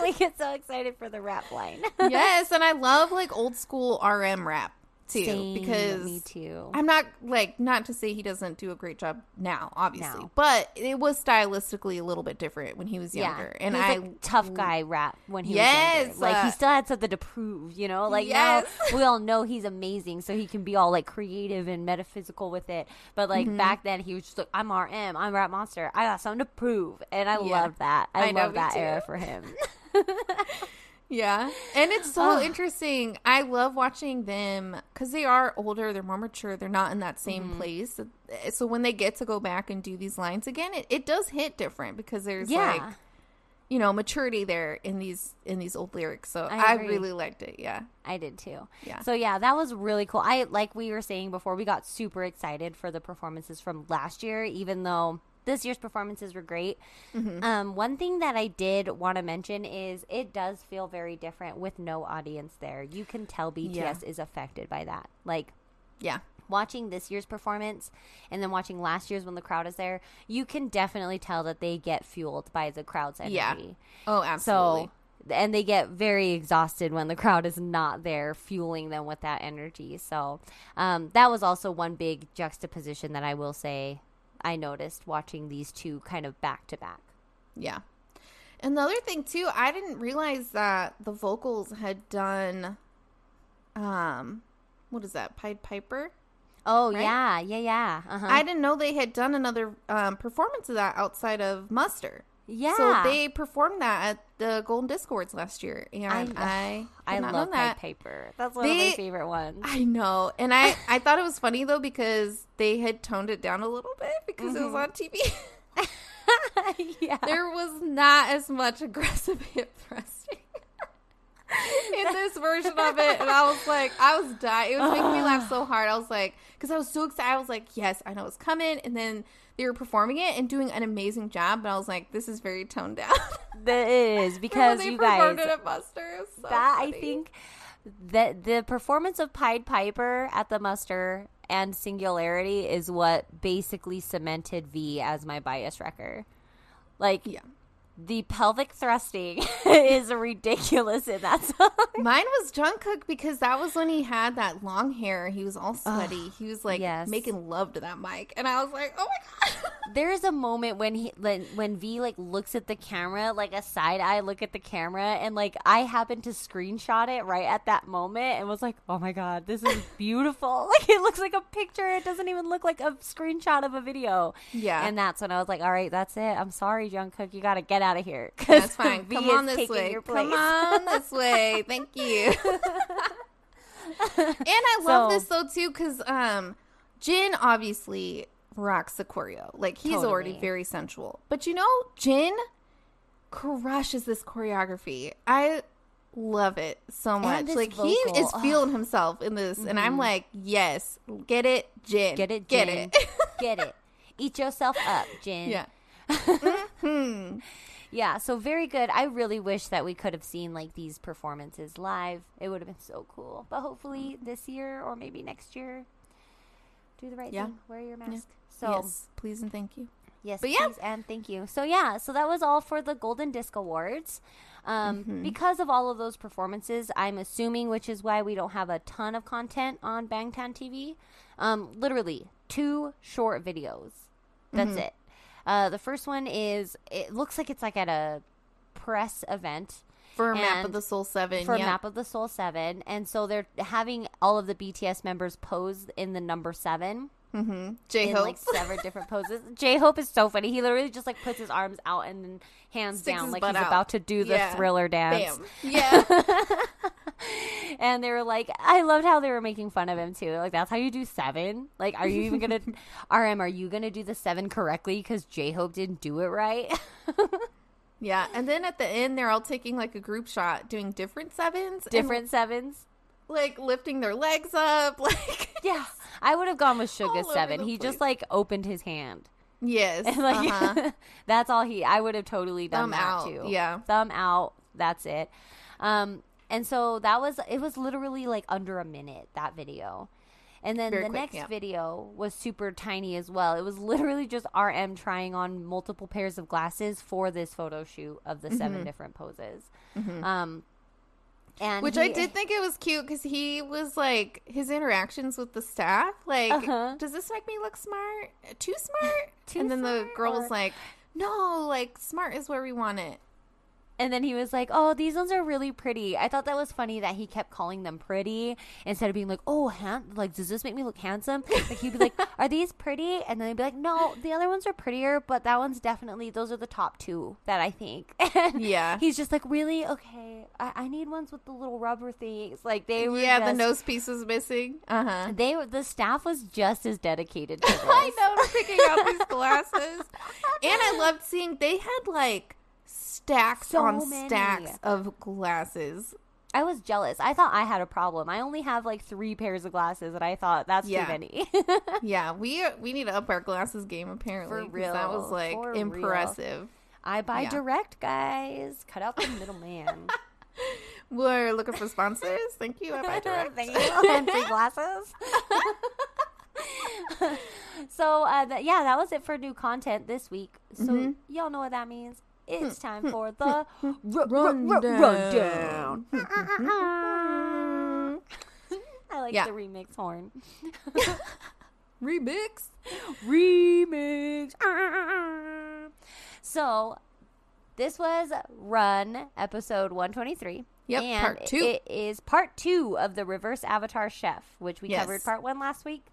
We get so excited for the rap line. Yes, and I love, like, old school R M rap, too. Same, because me too. I'm not, like, not to say he doesn't do a great job now, obviously, no. but it was stylistically a little bit different when he was younger. Yeah. And he was I like, tough guy rap when he yes, was younger. Like, uh, he still had something to prove, you know? Like, yes. now we all know he's amazing, so he can be all, like, creative and metaphysical with it. But, like, mm-hmm. back then he was just like, I'm R M, I'm Rap Monster, I got something to prove. And I yeah. love that. I, I love that too. Era for him. Yeah. And it's so oh. interesting. I love watching them because they are older. They're more mature. They're not in that same mm-hmm. place. So when they get to go back and do these lines again, it, it does hit different because there's yeah. like, you know, maturity there in these in these old lyrics. So I, I really liked it. Yeah, I did too. Yeah. So, yeah, that was really cool. I like we were saying before, we got super excited for the performances from last year, even though this year's performances were great. Mm-hmm. Um, one thing that I did want to mention is it does feel very different with no audience there. You can tell B T S yeah. is affected by that. Like, yeah, watching this year's performance and then watching last year's when the crowd is there, you can definitely tell that they get fueled by the crowd's energy. Yeah. Oh, absolutely. So, and they get very exhausted when the crowd is not there fueling them with that energy. So um, that was also one big juxtaposition that I will say I noticed watching these two kind of back to back. Yeah. Another thing too, I didn't realize that the vocals had done, um, what is that? Pied Piper. Oh right? yeah. Yeah. Yeah. Uh-huh. I didn't know they had done another um, performance of that outside of Muster. Yeah. So they performed that at the Golden Disc Awards last year. And I, I, I, I love Pied Piper. That's one they, of my favorite ones. I know. And I, I thought it was funny, though, because they had toned it down a little bit because mm-hmm. it was on T V. yeah. There was not as much aggressive hip thrusting in this version of it. And I was like, I was dying. It was making me laugh so hard. I was like, because I was so excited. I was like, yes, I know it's coming. And then they were performing it and doing an amazing job, but I was like, this is very toned down. That is, because they you guys it at Muster, it so that funny. I think that the performance of Pied Piper at the Muster and Singularity is what basically cemented V as my bias wrecker. Like, yeah. The pelvic thrusting is ridiculous in that song. Mine was Jungkook because that was when he had that long hair. He was all sweaty. Ugh, he was like yes. making love to that mic, and I was like, "Oh my god!" There is a moment when he when, when V like looks at the camera, like a side eye look at the camera, and like I happened to screenshot it right at that moment and was like, "Oh my god, this is beautiful!" Like it looks like a picture. It doesn't even look like a screenshot of a video. Yeah, and that's when I was like, "All right, that's it. I'm sorry, Jungkook. You gotta get out of here. That's fine. Come on this way. Come on this way. Thank you." And I love so, this though too, because um, Jin obviously rocks the choreo. Like he's totally. already very sensual, but you know, Jin crushes this choreography. I love it so much. Like vocal. He is feeling himself in this, mm-hmm. and I'm like, yes, get it, Jin. Get it, Jin. Get it, get it. Eat yourself up, Jin. Yeah. mm-hmm. Yeah, so very good. I really wish that we could have seen, like, these performances live. It would have been so cool. But hopefully this year or maybe next year, do the right yeah. thing. Wear your mask. Yeah. So yes, please and thank you. Yes, but yeah. please and thank you. So, yeah, so that was all for the Golden Disc Awards. Um, mm-hmm. Because of all of those performances, I'm assuming, which is why we don't have a ton of content on Bangtan T V, um, literally two short videos. That's mm-hmm. it. Uh, the first one is, it looks like it's like at a press event. For a Map of the Soul seven. For yeah. Map of the Soul seven. And so they're having all of the B T S members pose in the number seven. Mm-hmm. J-Hope. In like several different poses. J-Hope is so funny. He literally just like puts his arms out and then hands Sticks down like he's out. about to do the yeah. Thriller dance. Bam. Yeah. And they were like, I loved how they were making fun of him too. Like, that's how you do seven? Like, are you even going to, R M, are you going to do the seven correctly? Because J-Hope didn't do it right. Yeah. And then at the end, they're all taking like a group shot doing different sevens. Different and- sevens. Like, lifting their legs up. like Yeah. I would have gone with Suga seven. He place. just, like, opened his hand. Yes. And, like, uh-huh. that's all he – I would have totally done Thumb that, out. too. Yeah. Thumb out. That's it. Um, and so that was – it was literally, like, under a minute, that video. And then Very the quick, next yeah. video was super tiny as well. It was literally just R M trying on multiple pairs of glasses for this photo shoot of the mm-hmm. seven different poses. Mm-hmm. Um And Which he, I did think it was cute because he was like, his interactions with the staff, like, uh-huh. does this make me look smart? Too smart? Too and then smart, the girl was like, no, like, smart is where we want it. And then he was like, oh, these ones are really pretty. I thought that was funny that he kept calling them pretty instead of being like, oh, hand- like, does this make me look handsome? Like, he'd be like, are these pretty? And then he'd be like, no, the other ones are prettier, but that one's definitely, those are the top two that I think. And yeah. He's just like, really? Okay. I, I need ones with the little rubber things. Like, they were Yeah, just- the nose piece is missing. Uh-huh. They were- The staff was just as dedicated to this. I know, to picking out these glasses. And I loved seeing, they had, like, Stacks so on many. stacks of glasses. I was jealous. I thought I had a problem. I only have like three pairs of glasses, and I thought that's yeah. too many. yeah, we we need to up our glasses game apparently. For real, that was like For impressive. Real. I buy yeah. direct, guys. Cut out the middleman. We're looking for sponsors. Thank you. I buy direct. Thank you. And free glasses. so uh, th- yeah, that was it for new content this week. So mm-hmm. y'all know what that means. It's time for the rundown. R- r- rundown. I like yeah. the remix horn. remix. Remix. So, this was Run, episode one twenty-three. Yep, and part two. It is part two of the Reverse Avatar Chef, which we yes. covered part one last week.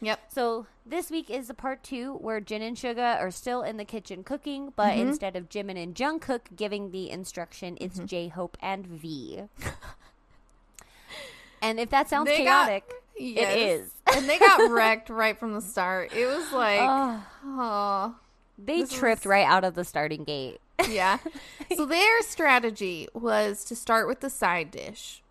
Yep. So this week is the part two where Jin and Suga are still in the kitchen cooking, but mm-hmm. instead of Jimin and Jungkook giving the instruction, it's mm-hmm. J-Hope and V. And if that sounds they chaotic, got, yes. it is. And they got wrecked right from the start. It was like, oh, oh they tripped is... right out of the starting gate. Yeah. So their strategy was to start with the side dish.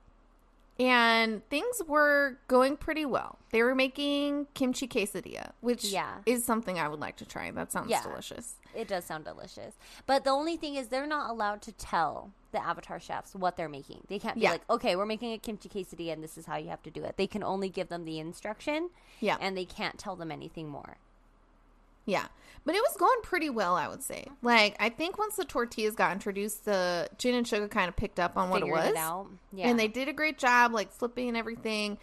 And things were going pretty well. They were making kimchi quesadilla, which yeah. is something I would like to try. That sounds yeah. delicious. It does sound delicious. But the only thing is they're not allowed to tell the Avatar chefs what they're making. They can't be yeah. like, okay, we're making a kimchi quesadilla and this is how you have to do it. They can only give them the instruction yeah. and they can't tell them anything more. Yeah. But it was going pretty well, I would say. Like, I think once the tortillas got introduced, the Jin and Suga kind of picked up on Figured what it was. It out. Yeah. And they did a great job, like, flipping and everything.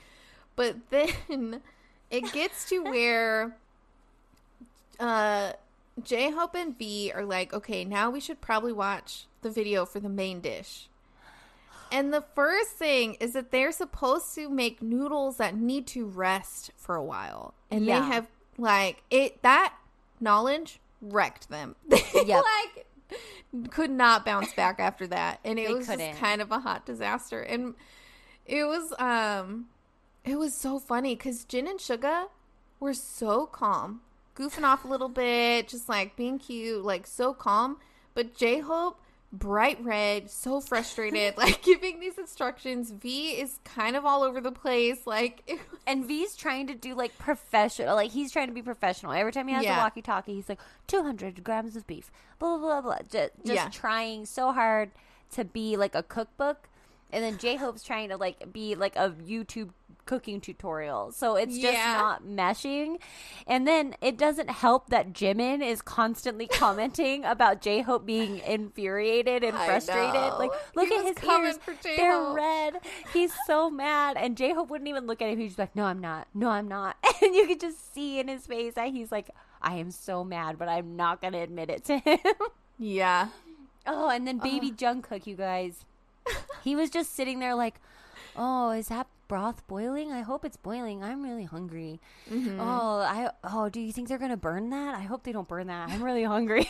But then it gets to where uh, J-Hope and V are like, okay, now we should probably watch the video for the main dish. And the first thing is that they're supposed to make noodles that need to rest for a while. And yeah. they have, like, it that... knowledge wrecked them. They yep. like could not bounce back after that, and it they was couldn't. just kind of a hot disaster. And it was um, it was so funny because Jin and Suga were so calm, goofing off a little bit, just like being cute, like so calm. But J-Hope, bright red, so frustrated, like giving these instructions. V is kind of all over the place, like it was- and V's trying to do like professional, like he's trying to be professional. Every time he has yeah. a walkie-talkie, he's like two hundred grams of beef, blah blah blah, blah. Just, just yeah. trying so hard to be like a cookbook. And then J-Hope's trying to like be like a YouTube cooking tutorial, so it's just yeah. not meshing. And then it doesn't help that Jimin is constantly commenting about J-Hope being infuriated and frustrated. Like, look he at his ears, they're red. He's so mad, and J-Hope wouldn't even look at him. He's just like, "No, I'm not. No, I'm not." And you could just see in his face that he's like, "I am so mad, but I'm not going to admit it to him." Yeah. Oh, and then baby uh. Jungkook, you guys, he was just sitting there like, "Oh, is that?" broth boiling? I hope it's boiling. I'm really hungry. Mm-hmm. Oh, I oh, do you think they're going to burn that? I hope they don't burn that. I'm really hungry.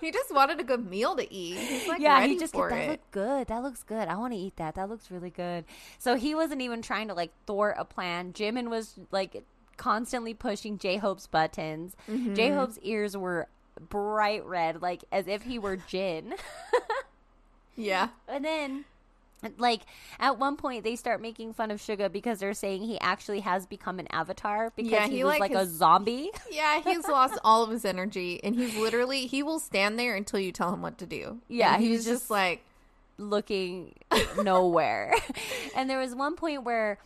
He just wanted a good meal to eat. He's like, yeah, ready he just for could, it. That looked good. That looks good. I want to eat that. That looks really good. So he wasn't even trying to like thwart a plan. Jimin was like constantly pushing J-Hope's buttons. Mm-hmm. J-Hope's ears were bright red, like as if he were Jin. Yeah. And then like at one point they start making fun of Suga because they're saying he actually has become an avatar because yeah, he, he was like, like his, a zombie. Yeah, he's lost all of his energy and he's literally he will stand there until you tell him what to do. Yeah, he's, he's just, just like looking nowhere. And there was one point where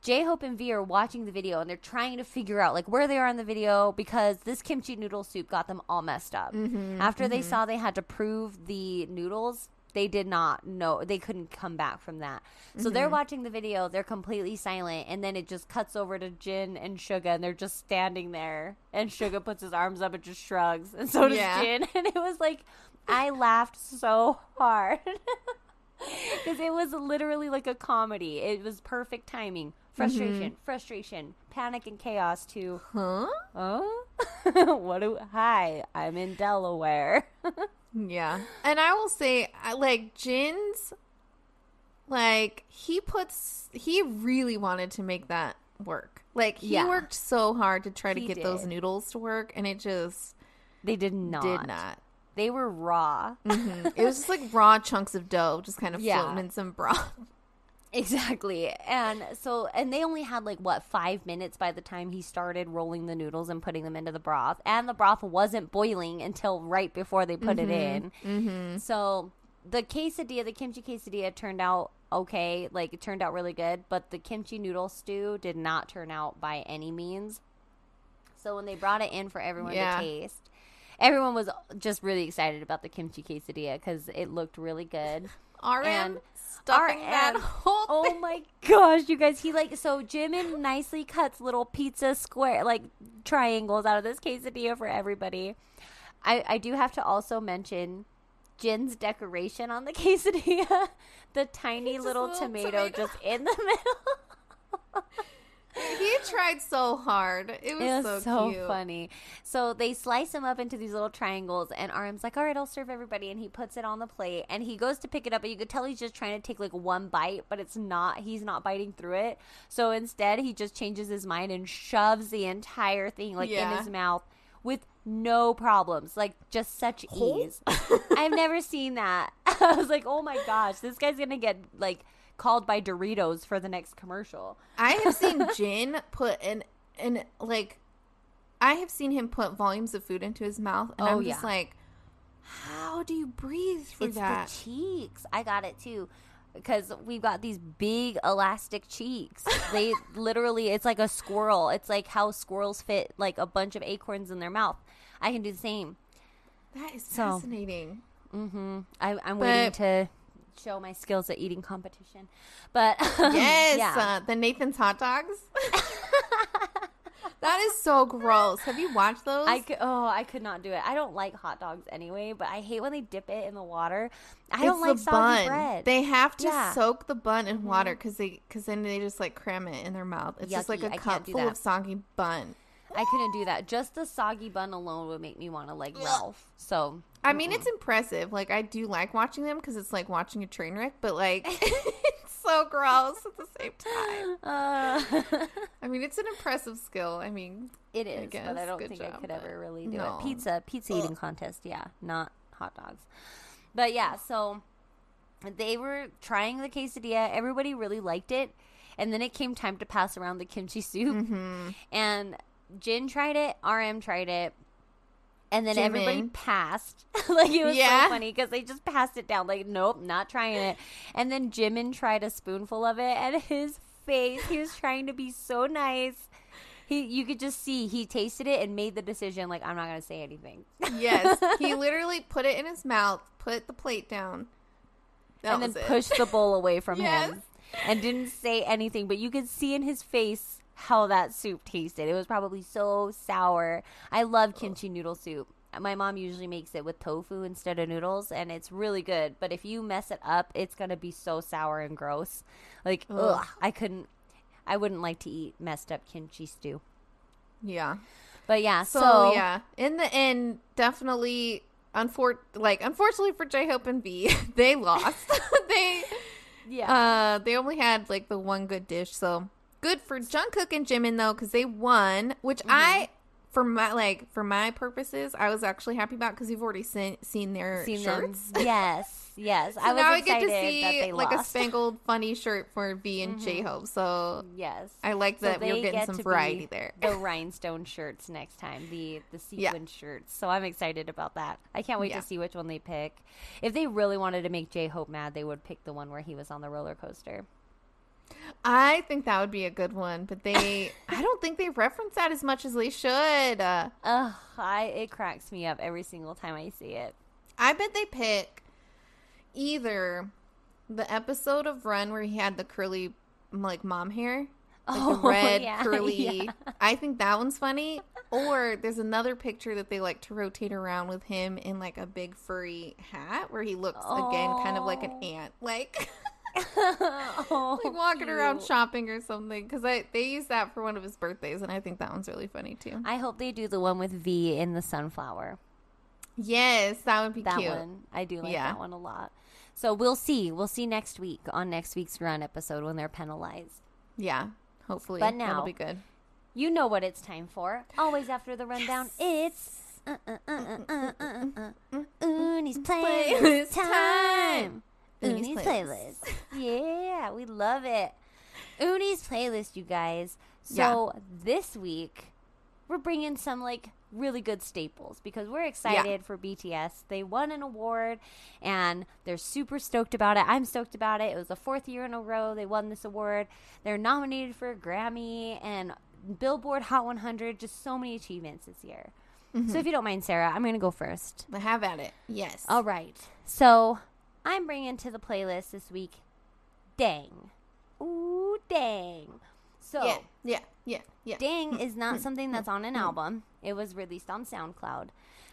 J-Hope and V are watching the video and they're trying to figure out like where they are in the video because this kimchi noodle soup got them all messed up. Mm-hmm, After mm-hmm. they saw they had to prove the noodles, they did not know. They couldn't come back from that. So mm-hmm. they're watching the video. They're completely silent. And then it just cuts over to Jin and Suga and they're just standing there. And Suga puts his arms up and just shrugs. And so does yeah. Jin. And it was like, I laughed so hard. Because it was literally like a comedy. It was perfect timing. Frustration, mm-hmm. frustration, panic and chaos to, huh? Oh, what do, hi, I'm in Delaware. Yeah. And I will say, like, Jin's, like, he puts, he really wanted to make that work. Like, he yeah. worked so hard to try to he get did. those noodles to work, and it just. They did not. Did not. They were raw. Mm-hmm. It was just like raw chunks of dough just kind of yeah. floating in some broth. Exactly. And so, and they only had like, what, five minutes by the time he started rolling the noodles and putting them into the broth. And the broth wasn't boiling until right before they put mm-hmm. it in. Mm-hmm. So the quesadilla, the kimchi quesadilla turned out okay. Like, it turned out really good. But the kimchi noodle stew did not turn out by any means. So when they brought it in for everyone yeah. to taste, everyone was just really excited about the kimchi quesadilla because it looked really good. R M stuffing R M, that whole oh thing. Oh my gosh, you guys. He like, so Jimin nicely cuts little pizza square, like triangles out of this quesadilla for everybody. I, I do have to also mention Jin's decoration on the quesadilla. The tiny little, little tomato, tomato just in the middle. He tried so hard. It was, it was so, so cute. funny. So they slice him up into these little triangles, and R M's like, all right, I'll serve everybody. And he puts it on the plate, and he goes to pick it up, and you could tell he's just trying to take like one bite, but it's not. He's not biting through it. So instead, he just changes his mind and shoves the entire thing like yeah. in his mouth with no problems. Like, just such ease. I've never seen that. I was like, oh my gosh, this guy's going to get like called by Doritos for the next commercial. I have seen Jin put in, in like, I have seen him put volumes of food into his mouth, and oh, I'm just yeah. like, how do you breathe through it's that? It's the cheeks. I got it too, because we've got these big elastic cheeks. They literally, it's like a squirrel. It's like how squirrels fit like a bunch of acorns in their mouth. I can do the same. That is so fascinating. Mm-hmm. I, I'm but, waiting to show my skills at eating competition, but um, yes yeah. uh, the Nathan's hot dogs. That is so gross. Have you watched those? I could, oh I could not do it. I don't like hot dogs anyway, but I hate when they dip it in the water. I it's don't like soggy bun. bread. They have to yeah. soak the bun in mm-hmm. water because they because then they just like cram it in their mouth. It's Yucky. Just like a I cup full of soggy bun. I couldn't do that. Just the soggy bun alone would make me want to like Ralph. So I mean, mm-mm. it's impressive. Like, I do like watching them because it's like watching a train wreck, but like it's so gross at the same time. Uh, I mean, it's an impressive skill. I mean, it is, I guess. But I don't Good think job, I could ever really do no. it. Pizza, pizza eating Ugh. contest, yeah, not hot dogs. But yeah, so they were trying the quesadilla. Everybody really liked it, and then it came time to pass around the kimchi soup, mm-hmm. and Jin tried it, R M tried it, and then Jimin. everybody passed. Like, it was yeah. so funny because they just passed it down. Like, nope, not trying it. And then Jimin tried a spoonful of it, and his face, he was trying to be so nice. He, you could just see he tasted it and made the decision, like, I'm not going to say anything. Yes. He literally put it in his mouth, put the plate down, that and then it. pushed the bowl away from yes. him and didn't say anything. But you could see in his face how that soup tasted. It was probably so sour. I love kimchi noodle soup. My mom usually makes it with tofu instead of noodles, and it's really good. But if you mess it up, it's going to be so sour and gross. Like, ugh. ugh, I couldn't, I wouldn't like to eat messed up kimchi stew. Yeah. But, yeah, so. so yeah, in the end, definitely, unfor- like, unfortunately for J-Hope and V, they lost. they yeah, uh, they only had, like, the one good dish. So, good for Jungkook and Jimin, though, because they won, which mm-hmm. I... For my like, for my purposes, I was actually happy about because you've already seen seen their seen shirts. Them. Yes, yes. so I was now excited I get to see that they like lost. A spangled funny shirt for V and mm-hmm. J-Hope. So yes, I like that so we were getting get some variety there. The rhinestone shirts next time, the the sequin yeah. shirts. So I'm excited about that. I can't wait yeah. to see which one they pick. If they really wanted to make J-Hope mad, they would pick the one where he was on the roller coaster. I think that would be a good one, but they I don't think they reference that as much as they should. Uh, Ugh, I it cracks me up every single time I see it. I bet they pick either the episode of Run where he had the curly like mom hair, like oh, the red yeah, curly. Yeah. I think that one's funny. Or there's another picture that they like to rotate around with him in like a big furry hat where he looks oh. again kind of like an ant, like. oh, like walking cute. Around shopping or something because I they used that for one of his birthdays and I think that one's really funny too. I hope they do the one with V in the sunflower. Yes, that would be that cute. One I do like yeah. that one a lot. So we'll see we'll see next week on next week's Run episode when they're penalized. Yeah, hopefully. But now that'll be good. You know what it's time for. Always after the rundown, yes. It's uh uh uh uh uh uh uh Uni's playlist time. Uni's playlist. playlist. Yeah, we love it. Uni's playlist, you guys. So yeah. This week, we're bringing some, like, really good staples because we're excited yeah. for B T S. They won an award, and they're super stoked about it. I'm stoked about it. It was the fourth year in a row they won this award. They're nominated for a Grammy and Billboard Hot one hundred. Just so many achievements this year. Mm-hmm. So if you don't mind, Sarah, I'm going to go first. Have at it. Yes. All right. So... I'm bringing to the playlist this week, Dang. Ooh, Dang. So, yeah, yeah, yeah. yeah. Dang is not something that's on an album. It was released on SoundCloud,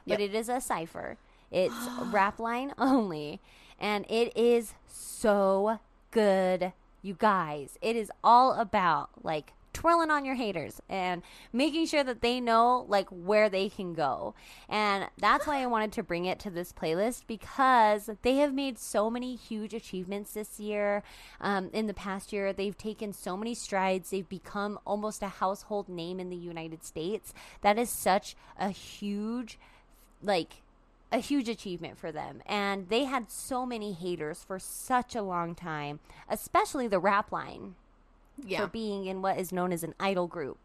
but yep. it is a cipher. It's rap line only, and it is so good, you guys. It is all about, like, twirling on your haters and making sure that they know like where they can go. And that's why I wanted to bring it to this playlist because they have made so many huge achievements this year. Um, in the past year, they've taken so many strides. They've become almost a household name in the United States. That is such a huge, like, a huge achievement for them. And they had so many haters for such a long time, especially the rap line. Yeah. For being in what is known as an idol group.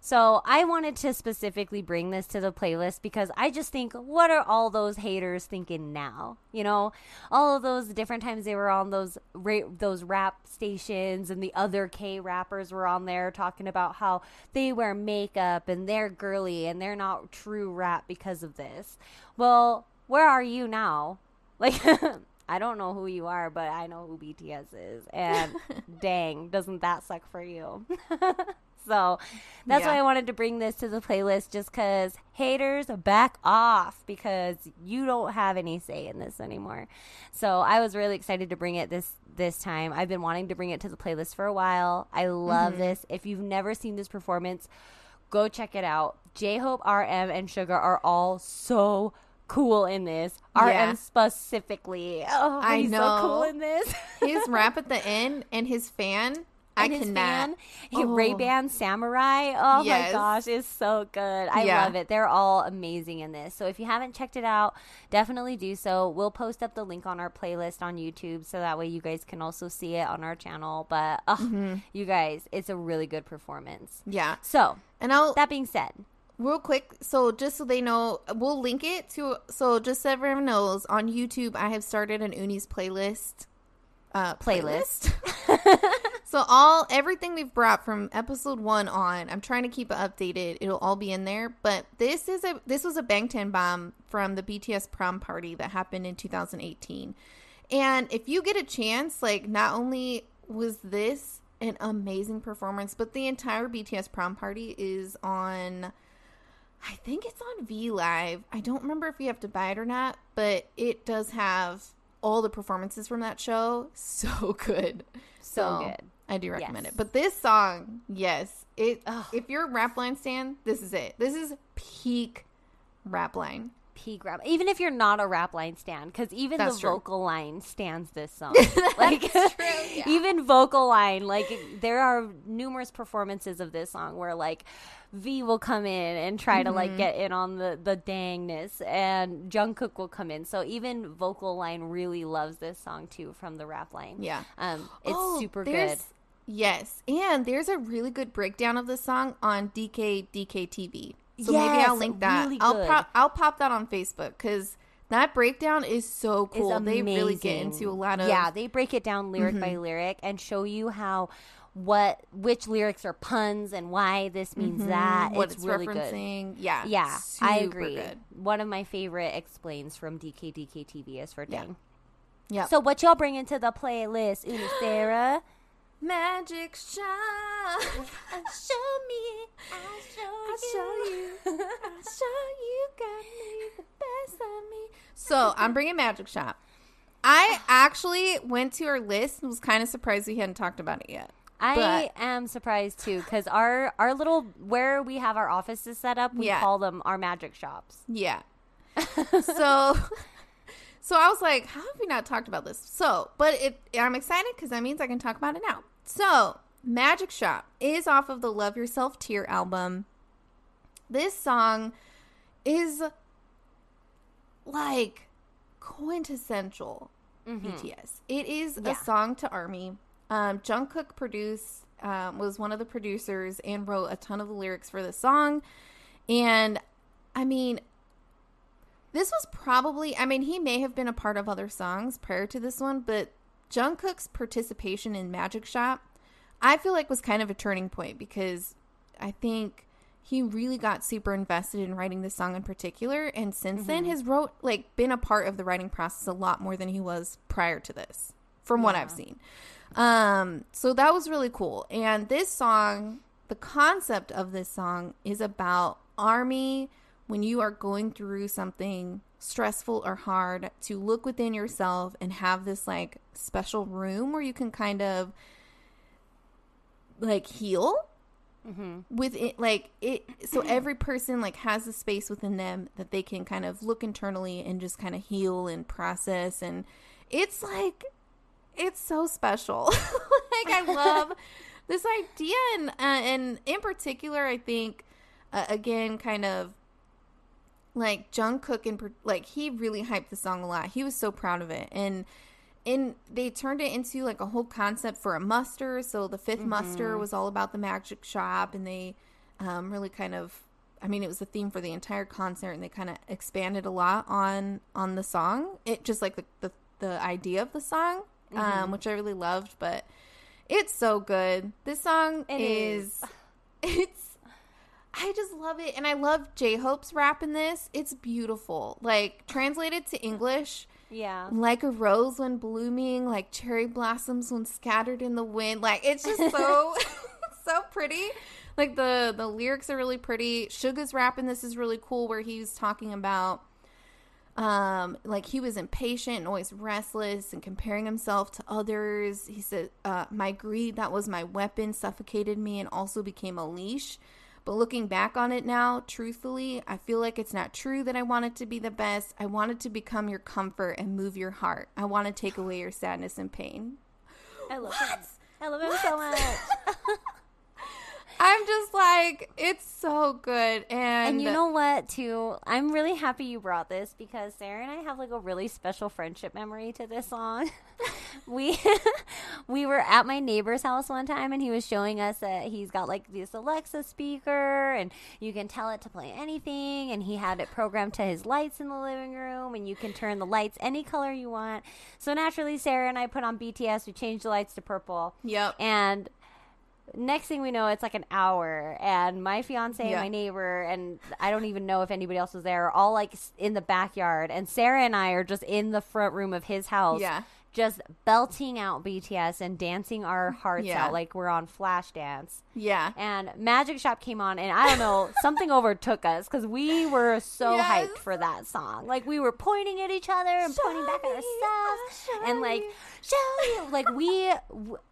So I wanted to specifically bring this to the playlist because I just think, what are all those haters thinking now? You know, all of those different times they were on those ra- those rap stations and the other K rappers were on there talking about how they wear makeup and they're girly and they're not true rap because of this. Well, where are you now? Like... I don't know who you are, but I know who B T S is. And dang, doesn't that suck for you? So that's yeah. why I wanted to bring this to the playlist just because haters back off because you don't have any say in this anymore. So I was really excited to bring it this this time. I've been wanting to bring it to the playlist for a while. I love mm-hmm. this. If you've never seen this performance, go check it out. J-Hope, R M, and Suga are all so cool in this. Yeah. R M specifically. Oh, I he's know. so cool in this. His rap at the end and his fan. And I his cannot. Fan, oh. Ray-Ban Samurai. Oh yes. my gosh, it's so good. I yeah. love it. They're all amazing in this. So if you haven't checked it out, definitely do so. We'll post up the link on our playlist on YouTube so that way you guys can also see it on our channel. But oh, mm-hmm. you guys, it's a really good performance. Yeah. So and I'll, that being said. Real quick, so just so they know, we'll link it to, so just so everyone knows, on YouTube, I have started an Uni's playlist. Uh, playlist. playlist. So all, everything we've brought from episode one on, I'm trying to keep it updated. It'll all be in there. But this is a, this was a Bangtan bomb from the B T S prom party that happened in two thousand eighteen. And if you get a chance, like, not only was this an amazing performance, but the entire B T S prom party is on... I think it's on V Live. I don't remember if you have to buy it or not, but it does have all the performances from that show. So good. So, so good. I do recommend yes. it. But this song, yes. it. Ugh. If you're a rap line stan, this is it. This is peak rap line. Peak rap. Even if you're not a rap line stan, because even That's the true. vocal line stands this song. Like, That's true. Yeah. Even vocal line, like there are numerous performances of this song where like V will come in and try mm-hmm. to like get in on the, the dangness, and Jungkook will come in. So even vocal line really loves this song too from the rap line. Yeah. Um, it's oh, super good. Yes. And there's a really good breakdown of this song on D K D K T V. So yes, maybe I'll link that. Really I'll pop. I'll pop that on Facebook because that breakdown is so cool. They really get into a lot of yeah. They break it down lyric mm-hmm. by lyric and show you how what which lyrics are puns and why this means mm-hmm. that. What it's, it's really referencing. Good. Yeah, yeah. Super I agree. Good. One of my favorite explains from D K D K T V is for Dang. Yeah. Yep. So what y'all bring into the playlist, Una Sarah? Magic Shop. Show me. I'll show I'll you. Show you. I'll show you. Got me the best of me. So I'm bringing Magic Shop. I actually went to our list and was kind of surprised we hadn't talked about it yet. I but. am surprised too because our, our little, where we have our offices set up, we yeah. call them our magic shops. Yeah. So... So I was like, how have we not talked about this? So, but it, I'm excited because that means I can talk about it now. So, Magic Shop is off of the Love Yourself Tear album. This song is, like, quintessential mm-hmm. B T S. It is yeah. a song to ARMY. Um, Jungkook produced, um, was one of the producers and wrote a ton of the lyrics for this song. And, I mean... This was probably, I mean, he may have been a part of other songs prior to this one, but Jungkook's participation in Magic Shop, I feel like was kind of a turning point because I think he really got super invested in writing this song in particular. And since mm-hmm. then has wrote, like been a part of the writing process a lot more than he was prior to this, from yeah. what I've seen. Um, so that was really cool. And this song, the concept of this song is about ARMY. When you are going through something stressful or hard, to look within yourself and have this like special room where you can kind of like heal mm-hmm. with it. Like it. So every person like has a space within them that they can kind of look internally and just kind of heal and process. And it's like, it's so special. Like I love this idea. And, uh, and in particular, I think uh, again, kind of, like Jungkook and like he really hyped the song a lot. He was so proud of it, and and they turned it into like a whole concept for a muster. So the fifth mm-hmm. muster was all about the magic shop, and they um, really kind of, I mean, it was the theme for the entire concert, and they kind of expanded a lot on on the song. It just like the the, the idea of the song, mm-hmm. um, which I really loved. But it's so good. This song it is, is it's. I just love it. And I love J-Hope's rap in this. It's beautiful. Like, translated to English. Yeah. Like a rose when blooming, like cherry blossoms when scattered in the wind. Like, it's just so, so pretty. Like, the, the lyrics are really pretty. Suga's rap in this is really cool where he's talking about, um, like, he was impatient and always restless and comparing himself to others. He said, uh, my greed, that was my weapon, suffocated me and also became a leash. But looking back on it now, truthfully, I feel like it's not true that I wanted to be the best. I wanted to become your comfort and move your heart. I want to take away your sadness and pain. I love what? him. I love him what? so much. I'm just like, it's so good. And, and you know what, too? I'm really happy you brought this because Sarah and I have like a really special friendship memory to this song. We we were at my neighbor's house one time and he was showing us that he's got like this Alexa speaker and you can tell it to play anything. And he had it programmed to his lights in the living room and you can turn the lights any color you want. So naturally, Sarah and I put on B T S. We changed the lights to purple. Yep. And next thing we know, it's like an hour and my fiance yeah. and my neighbor and I don't even know if anybody else was there, all like in the backyard. And Sarah and I are just in the front room of his house. Yeah. just belting out B T S and dancing our hearts yeah. out like we're on Flashdance. Yeah. And Magic Shop came on, and I don't know, something overtook us because we were so yes. hyped for that song. Like, we were pointing at each other and show pointing back at ourselves. Me, and, like, show you. Like, we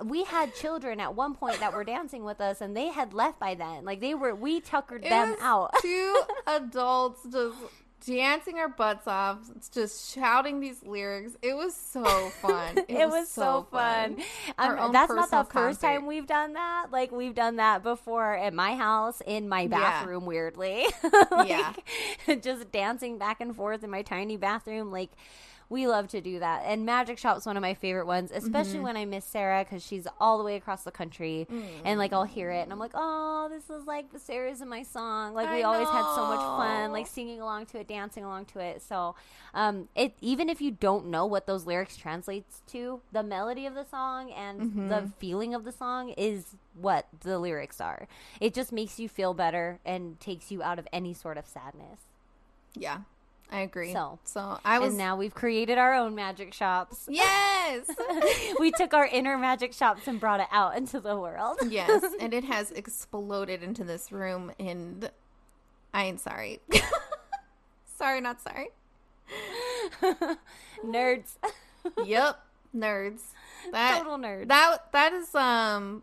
we had children at one point that were dancing with us, and they had left by then. Like, they were, we tuckered it them out. Two adults just dancing our butts off, just shouting these lyrics. It was so fun. It, it was, was so fun. fun. Um, that's not the first concert. time we've done that. Like, we've done that before at my house, in my bathroom, yeah. weirdly. like, yeah. Just dancing back and forth in my tiny bathroom. Like, we love to do that. And Magic Shop's one of my favorite ones, especially mm-hmm. when I miss Sarah because she's all the way across the country. Mm. And, like, I'll hear it. And I'm like, oh, this is, like, the Sarah's in my song. Like, I we know. always had so much fun, like, singing along to it, dancing along to it. So um, it even if you don't know what those lyrics translates to, the melody of the song and mm-hmm. the feeling of the song is what the lyrics are. It just makes you feel better and takes you out of any sort of sadness. Yeah. I agree. So, so I was, and now we've created our own Magic Shops. Yes. We took our inner Magic Shops and brought it out into the world. Yes. And it has exploded into this room. And I ain't sorry. Sorry, not sorry. Nerds. Yep. Nerds. That, Total nerds. That, that is, um,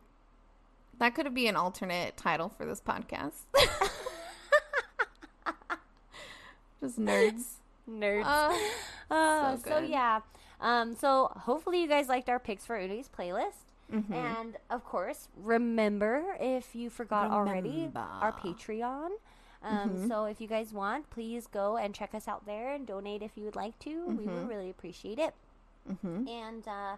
that could be an alternate title for this podcast. Just nerds. Nerds. Uh, uh, so, so, yeah. Um, so, hopefully you guys liked our picks for Uni's playlist. Mm-hmm. And, of course, remember, if you forgot remember. already, our Patreon. Um, mm-hmm. So, if you guys want, please go and check us out there and donate if you would like to. Mm-hmm. We would really appreciate it. Mm-hmm. And uh,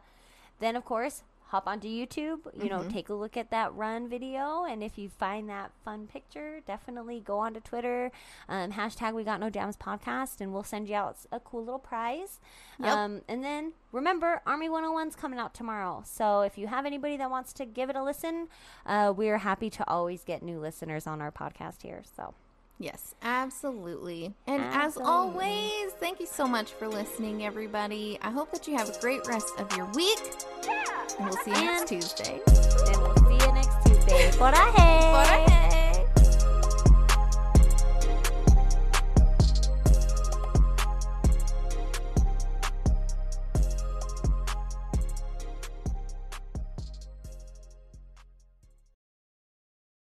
then, of course, hop onto YouTube, you know, mm-hmm. take a look at that run video. And if you find that fun picture, definitely go onto Twitter, um, hashtag We Got No Jams podcast, and we'll send you out a cool little prize. Yep. Um, and then remember, Army one oh one's coming out tomorrow. So if you have anybody that wants to give it a listen, uh, we are happy to always get new listeners on our podcast here. So. Yes, absolutely. And absolutely. as always, thank you so much for listening, everybody. I hope that you have a great rest of your week. Yeah. And we'll see you and, next Tuesday. And we'll see you next Tuesday. Por ahí.